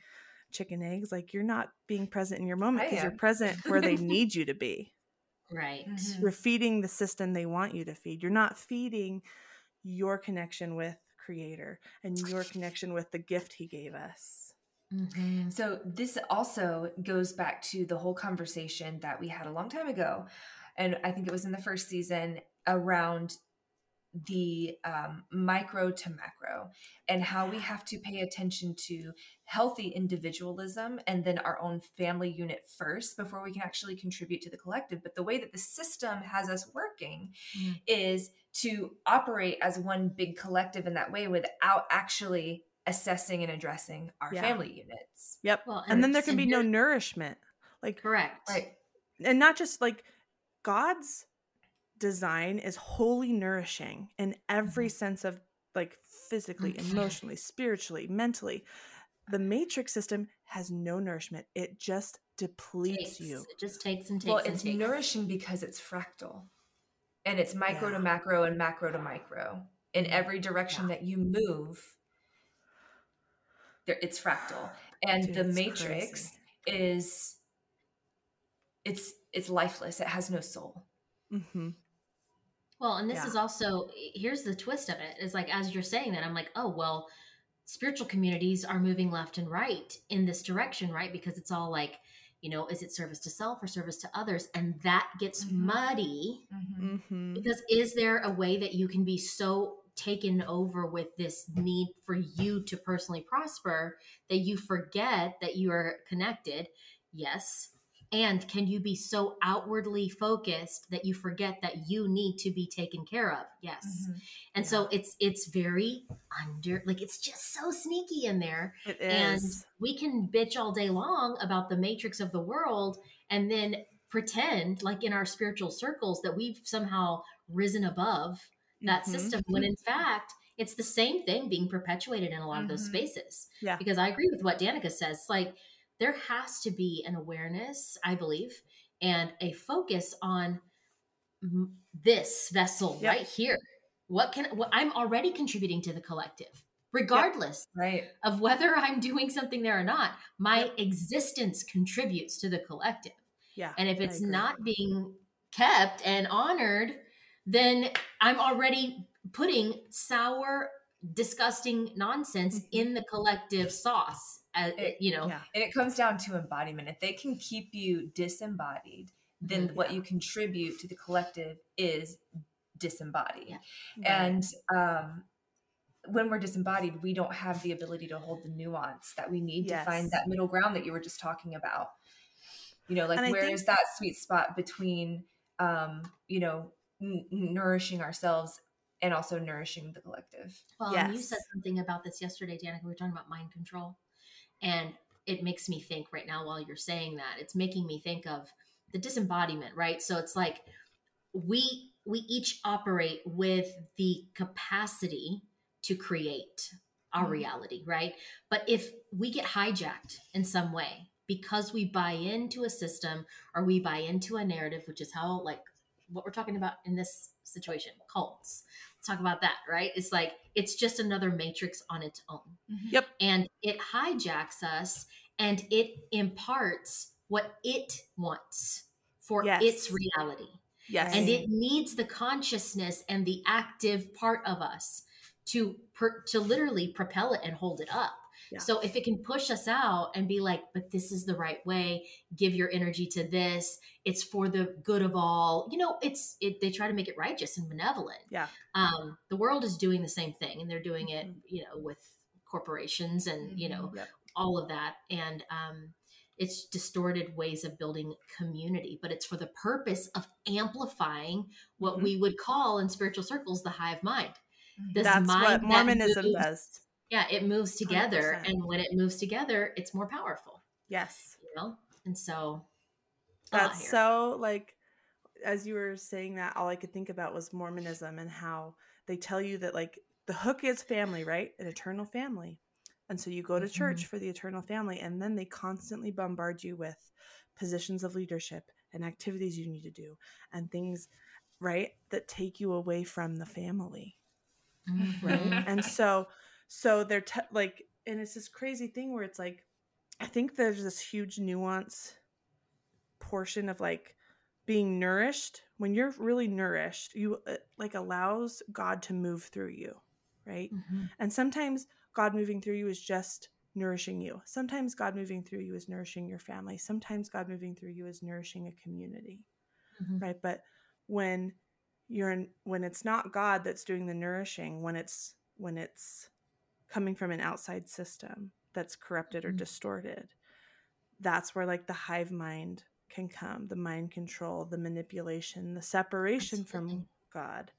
chicken eggs. Like you're not being present in your moment because you're present where they need you to be. Right. Mm-hmm. You're feeding the system they want you to feed. You're not feeding your connection with Creator and your connection with the gift He gave us. Mm-hmm. So this also goes back to the whole conversation that we had a long time ago. And I think it was in the first season around the micro to macro and how we have to pay attention to healthy individualism and then our own family unit first before we can actually contribute to the collective. But the way that the system has us working is to operate as one big collective in that way without actually assessing and addressing our family units. Yep. Well, and then there can be no nourishment. Like correct. Right. And not just like God's design is wholly nourishing in every sense of like physically, emotionally, spiritually, mentally. The matrix system has no nourishment. It just depletes you. It just takes and takes. Well, it's nourishing because it's fractal and it's micro to macro and macro to micro in every direction that you move. There, it's fractal. And dude, the matrix is it's lifeless. It has no soul. Mm-hmm. Well, and this is also, here's the twist of it. It's like, as you're saying that, I'm like, oh, well, spiritual communities are moving left and right in this direction, right? Because it's all like, you know, is it service to self or service to others? And that gets muddy because is there a way that you can be so taken over with this need for you to personally prosper that you forget that you are connected? Yes. And can you be so outwardly focused that you forget that you need to be taken care of? Yes. Mm-hmm. And so it's very it's just so sneaky in there. It is. And we can bitch all day long about the matrix of the world and then pretend like in our spiritual circles that we've somehow risen above that system. When in fact, it's the same thing being perpetuated in a lot of those spaces. Yeah. Because I agree with what Danica says. Like, there has to be an awareness, I believe, and a focus on this vessel right here. What I'm already contributing to the collective, regardless of whether I'm doing something there or not, my existence contributes to the collective. Yeah. And if it's not being kept and honored, then I'm already putting sour, disgusting nonsense in the collective sauce. And it comes down to embodiment. If they can keep you disembodied, then what you contribute to the collective is disembodied. Yeah. And when we're disembodied, we don't have the ability to hold the nuance that we need to find that middle ground that you were just talking about. You know, like where is that sweet spot between, you know, nourishing ourselves and also nourishing the collective? Well, and you said something about this yesterday, Danica. We were talking about mind control. And it makes me think right now while you're saying that, it's making me think of the disembodiment, right? So it's like we each operate with the capacity to create our reality, right? But if we get hijacked in some way because we buy into a system or we buy into a narrative, which is how like what we're talking about in this situation, cults, Let's talk about that, right? It's like, it's just another matrix on its own. Yep. And it hijacks us and it imparts what it wants for its reality. Yes. And it needs the consciousness and the active part of us to literally propel it and hold it up. Yeah. So if it can push us out and be like, but this is the right way, give your energy to this, it's for the good of all, you know, they try to make it righteous and benevolent. Yeah. The world is doing the same thing, and they're doing it, you know, with corporations and, you know, all of that. And, it's distorted ways of building community, but it's for the purpose of amplifying what we would call in spiritual circles, the hive mind. That's what Mormonism does. Yeah, it moves together. 100%. And when it moves together, it's more powerful. Yes. You know? And so that's so, like, as you were saying that, all I could think about was Mormonism and how they tell you that, like, the hook is family, right? An eternal family. And so you go to church for the eternal family, and then they constantly bombard you with positions of leadership and activities you need to do and things, right, that take you away from the family. Right? And so they're like, and it's this crazy thing where it's like, I think there's this huge nuance portion of, like, being nourished. When you're really nourished, you like allows God to move through you, right? And sometimes God moving through you is just nourishing you. Sometimes God moving through you is nourishing your family. Sometimes God moving through you is nourishing a community, right? But when it's not God that's doing the nourishing, when it's coming from an outside system that's corrupted or distorted, that's where, like, the hive mind can come, the mind control, the manipulation, the separation from God.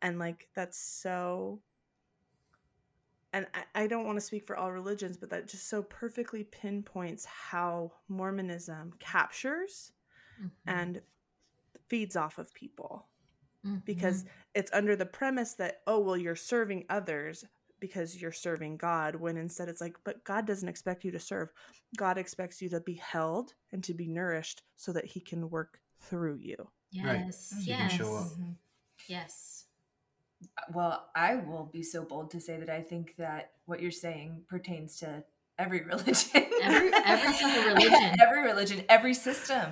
And, like, that's so... And I don't want to speak for all religions, but that just so perfectly pinpoints how Mormonism captures and feeds off of people. Because it's under the premise that, oh, well, you're serving others because you're serving God, when instead it's like, but God doesn't expect you to serve. God expects you to be held and to be nourished so that he can work through you. Yes. Right. So yes. You can show up. Yes. Well, I will be so bold to say that I think that what you're saying pertains to every religion. Every religion, every system,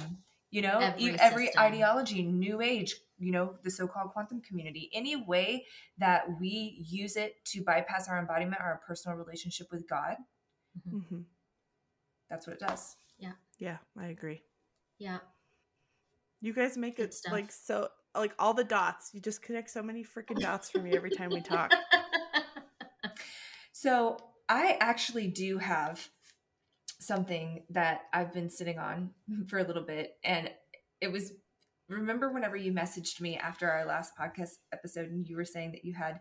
you know, every ideology, New Age, you know, the so-called quantum community, any way that we use it to bypass our embodiment, our personal relationship with God. That's what it does. Yeah. Yeah, I agree. Yeah. You guys make it like so... Like all the dots, you just connect so many freaking dots for me every time we talk. So I actually do have something that I've been sitting on for a little bit. And it was, remember whenever you messaged me after our last podcast episode and you were saying that you had,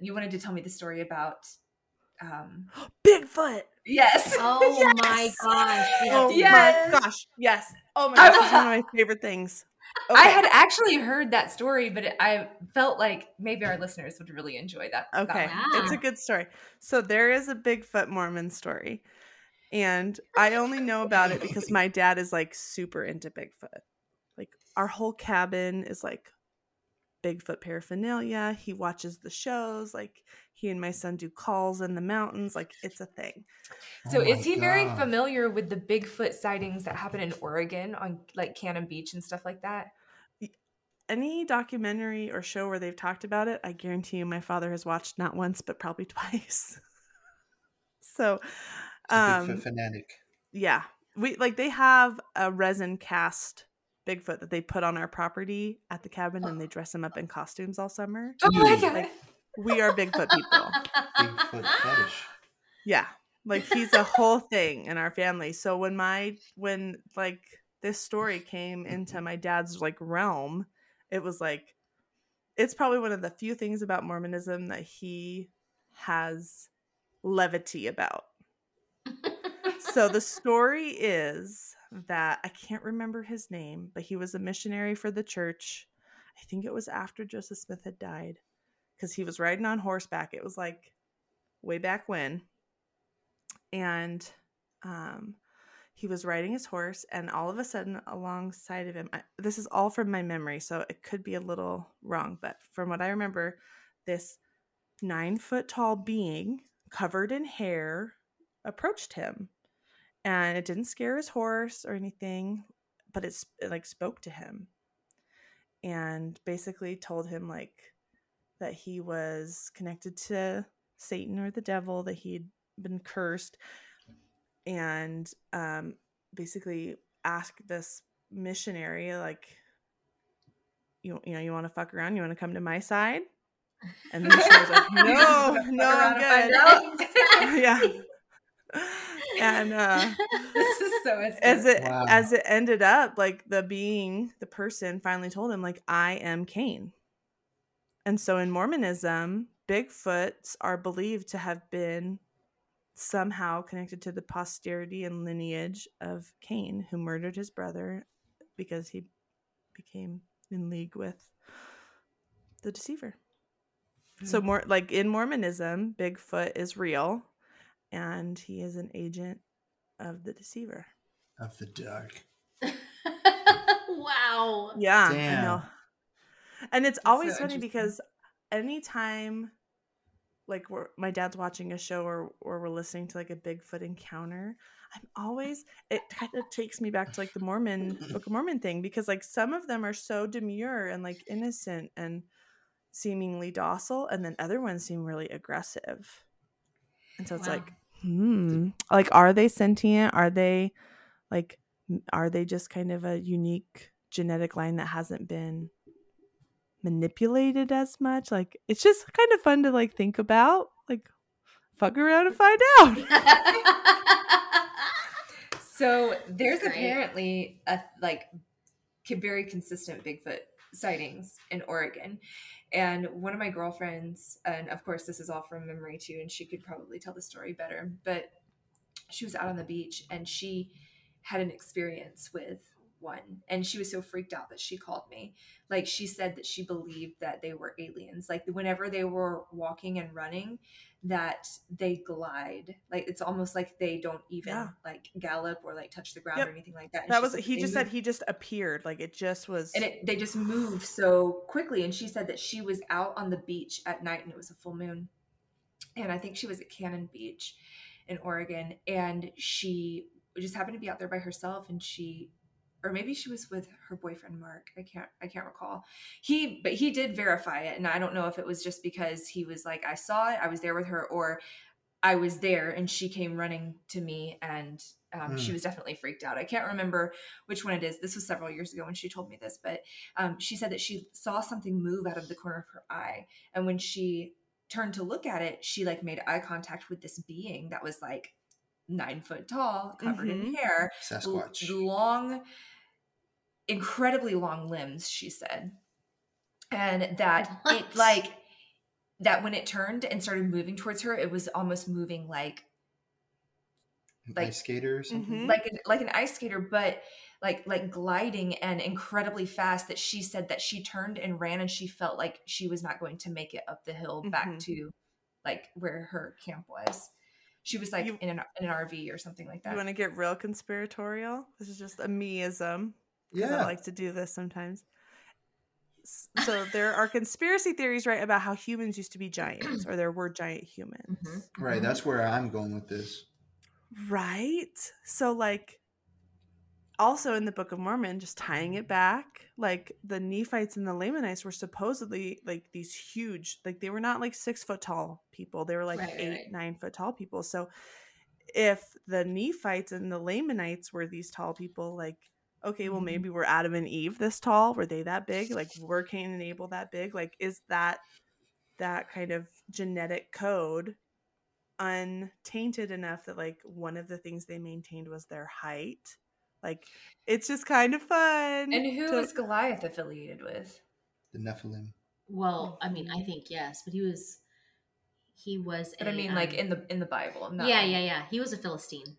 you wanted to tell me the story about Bigfoot. Yes. Oh yes. My gosh. Oh yes. My gosh. Yes. Oh my gosh. It's one of my favorite things. Okay. I had actually heard that story, but I felt like maybe our listeners would really enjoy that. Okay. That It's a good story. So there is a Bigfoot Mormon story, and I only know about it because my dad is, like, super into Bigfoot. Like, our whole cabin is, like, Bigfoot paraphernalia. He watches the shows. Like, he and my son do calls in the mountains. Like, it's a thing. So is he very familiar with the Bigfoot sightings that happen in Oregon on, like, Cannon Beach and stuff like that? Any documentary or show where they've talked about it, I guarantee you my father has watched not once but probably twice. So Bigfoot fanatic. Yeah. We, like, they have a resin cast Bigfoot that they put on our property at the cabin, and they dress him up in costumes all summer. Oh my God. Like, we are Bigfoot people. Bigfoot fetish. Yeah. Like, he's a whole thing in our family. So when like this story came into my dad's, like, realm, it was like, it's probably one of the few things about Mormonism that he has levity about. So the story is that I can't remember his name, but he was a missionary for the church. I think it was after Joseph Smith had died, because he was riding on horseback. It was, like, way back when. And he was riding his horse, and all of a sudden alongside of him, this is all from my memory, so it could be a little wrong, but from what I remember, this 9-foot-tall being covered in hair approached him. And it didn't scare his horse or anything, but it spoke to him and basically told him that he was connected to Satan or the devil, that he'd been cursed, and basically asked this missionary, you know, you want to fuck around? You want to come to my side? And then she was like, no, I'm good. Yeah. And this is so insane. As it ended up, the person finally told him, I am Cain. And so in Mormonism, Bigfoots are believed to have been somehow connected to the posterity and lineage of Cain, who murdered his brother because he became in league with the deceiver. Mm-hmm. So more in Mormonism, Bigfoot is real, and he is an agent of the deceiver. Of the dark. Wow. Yeah. Damn. I know. And it's always so funny because anytime my dad's watching a show or we're listening to a Bigfoot encounter, it kind of takes me back to the Mormon Book of Mormon thing, because some of them are so demure and innocent and seemingly docile, and then other ones seem really aggressive. And so it's are they sentient? Are they just kind of a unique genetic line that hasn't been manipulated as much? It's just kind of fun to think about, fuck around and find out. So there's apparently a very consistent Bigfoot sightings in Oregon. And one of my girlfriends, and of course this is all from memory too, and she could probably tell the story better, but she was out on the beach and she had an experience with one, and she was so freaked out that she called me. She said that she believed that they were aliens. Whenever they were walking and running, that they glide. It's almost like they don't even gallop or touch the ground or anything like that. And that was he just said he just appeared. It just was, and they just moved so quickly. And she said that she was out on the beach at night, and it was a full moon, and I think she was at Cannon Beach in Oregon, and she just happened to be out there by herself, and she. Or maybe she was with her boyfriend, Mark. I can't recall. But he did verify it. And I don't know if it was just because he was I saw it, I was there with her, or I was there and she came running to me, and she was definitely freaked out. I can't remember which one it is. This was several years ago when she told me this, but she said that she saw something move out of the corner of her eye. And when she turned to look at it, she made eye contact with this being that was 9 foot tall, covered in hair, Sasquatch, long, incredibly long limbs, she said. And that that when it turned and started moving towards her, it was almost moving like an ice skater or something. Mm-hmm. Like an ice skater, but like gliding and incredibly fast, that she said that she turned and ran, and she felt like she was not going to make it up the hill back to where her camp was. She was in an RV or something like that. You want to get real conspiratorial? This is just a meism. Yeah. I like to do this sometimes. So there are conspiracy theories, right, about how humans used to be giants, or there were giant humans. Mm-hmm. Right. That's where I'm going with this. Right. So also in the Book of Mormon, just tying it back, the Nephites and the Lamanites were supposedly these huge, they were not 6 foot tall people. They were 9 foot tall people. So if the Nephites and the Lamanites were these tall people, okay, well maybe we're Adam and Eve this tall. Were they that big? Were Cain and Abel that big? Is that kind of genetic code untainted enough that one of the things they maintained was their height? It's just kind of fun. And who is Goliath affiliated with? The Nephilim. Well, I mean, I think yes, but he was. But in the Bible. Not He was a Philistine.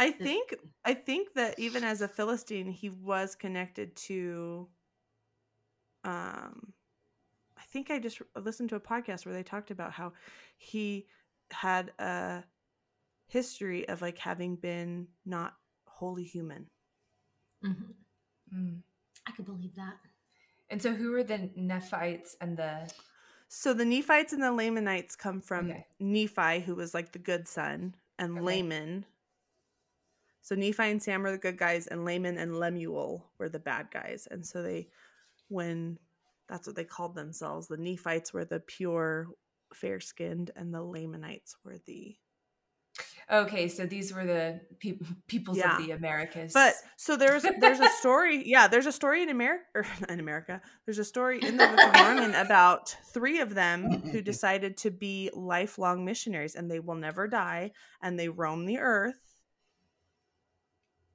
I think that even as a Philistine, he was connected to. I think I just listened to a podcast where they talked about how he had a history of having been not. Holy human. Mm-hmm. Mm. I could believe that. And so who were the Nephites and the So the Nephites and the Lamanites come from Nephi, who was like the good son, and Laman. So Nephi and Sam are the good guys, and Laman and Lemuel were the bad guys. And so they, when that's what they called themselves, the Nephites were the pure, fair-skinned, and the Lamanites were the... Okay, so these were the peoples of the Americas. But so there's a story. Yeah, there's a story in America, or in America. There's a story in the Book of Mormon about three of them who decided to be lifelong missionaries, and they will never die, and they roam the earth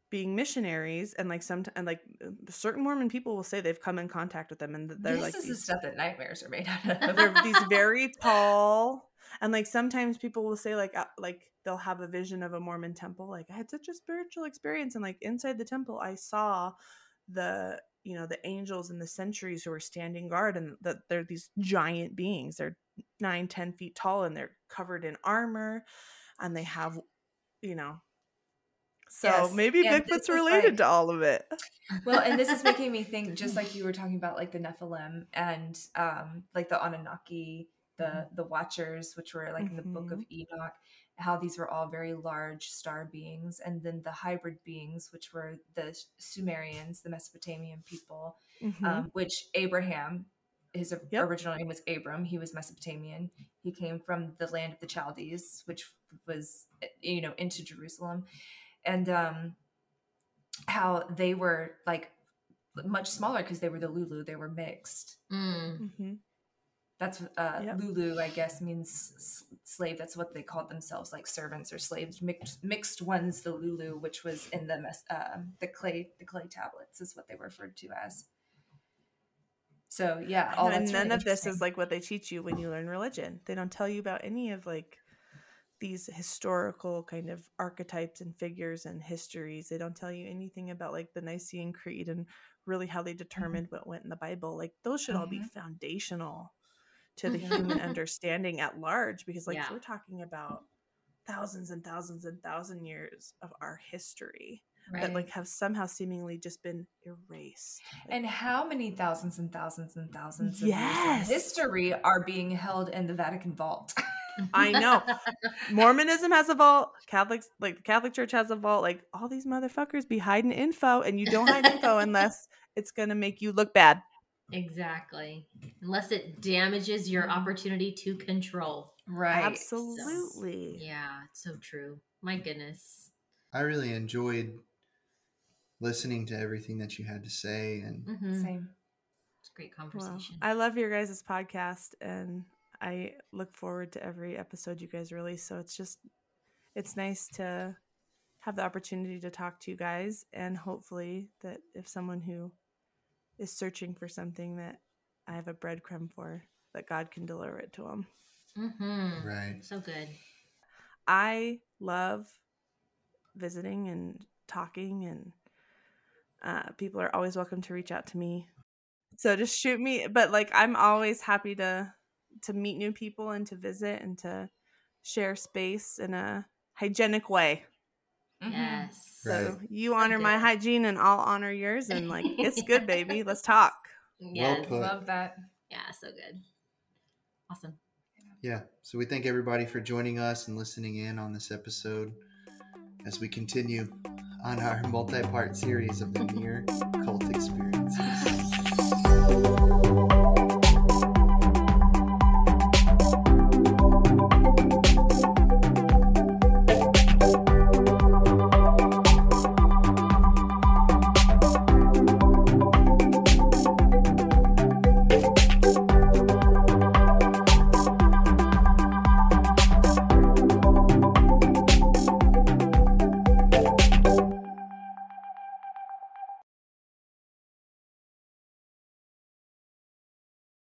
being missionaries. And like certain Mormon people will say they've come in contact with them, and they're this like is these, the stuff that nightmares are made out of. They're these very tall. And, like, sometimes people will say, like they'll have a vision of a Mormon temple. Like, I had such a spiritual experience. And, like, inside the temple, I saw the, you know, the angels and the sentries who were standing guard. And that they're these giant beings. They're 9-10 feet tall, and they're covered in armor. And they have, you know. So maybe Bigfoot's related to all of it. Well, and this is making me think, just like you were talking about, like, the Nephilim and, like, the Anunnaki, the Watchers, which were like in the Book of Enoch, how these were all very large star beings, and then the hybrid beings, which were the Sumerians, the Mesopotamian people, which Abraham, his original name was Abram. He was Mesopotamian. He came from the land of the Chaldees, which was, you know, into Jerusalem, and how they were like much smaller because they were the Lulu. They were mixed. That's Lulu, I guess, means slave. That's what they called themselves, like servants or slaves. Mixed ones, the Lulu, which was in the clay tablets, is what they referred to as. So yeah, all and none of this is like what they teach you when you learn religion. They don't tell you about any of like these historical kind of archetypes and figures and histories. They don't tell you anything about like the Nicene Creed and really how they determined what went in the Bible. Like those should all be foundational to the human understanding at large, because like we're talking about thousands and thousands and thousand years of our history that like have somehow seemingly just been erased. Like, and how many thousands and thousands and thousands of years of history are being held in the Vatican vault? I know. Mormonism has a vault. Catholics, like the Catholic Church has a vault. Like all these motherfuckers be hiding info, and you don't hide info unless it's going to make you look bad. Exactly. Unless it damages your opportunity to control. Right. Absolutely. So, yeah, it's so true. My goodness. I really enjoyed listening to everything that you had to say. And Same. It's a great conversation. Well, I love your guys' podcast, and I look forward to every episode you guys release. So it's just, it's nice to have the opportunity to talk to you guys, and hopefully that if someone who is searching for something that I have a breadcrumb for, that God can deliver it to them. Mm-hmm. Right. So good. I love visiting and talking, and people are always welcome to reach out to me. So just shoot me. But like, I'm always happy to meet new people and to visit and to share space in a hygienic way. Yes. Right. So you honor my hygiene, and I'll honor yours, and like it's good, baby. Let's talk. Yes, well, love that. Yeah, so good. Awesome. Yeah. So we thank everybody for joining us and listening in on this episode as we continue on our multi-part series of the Near Cult Experiences.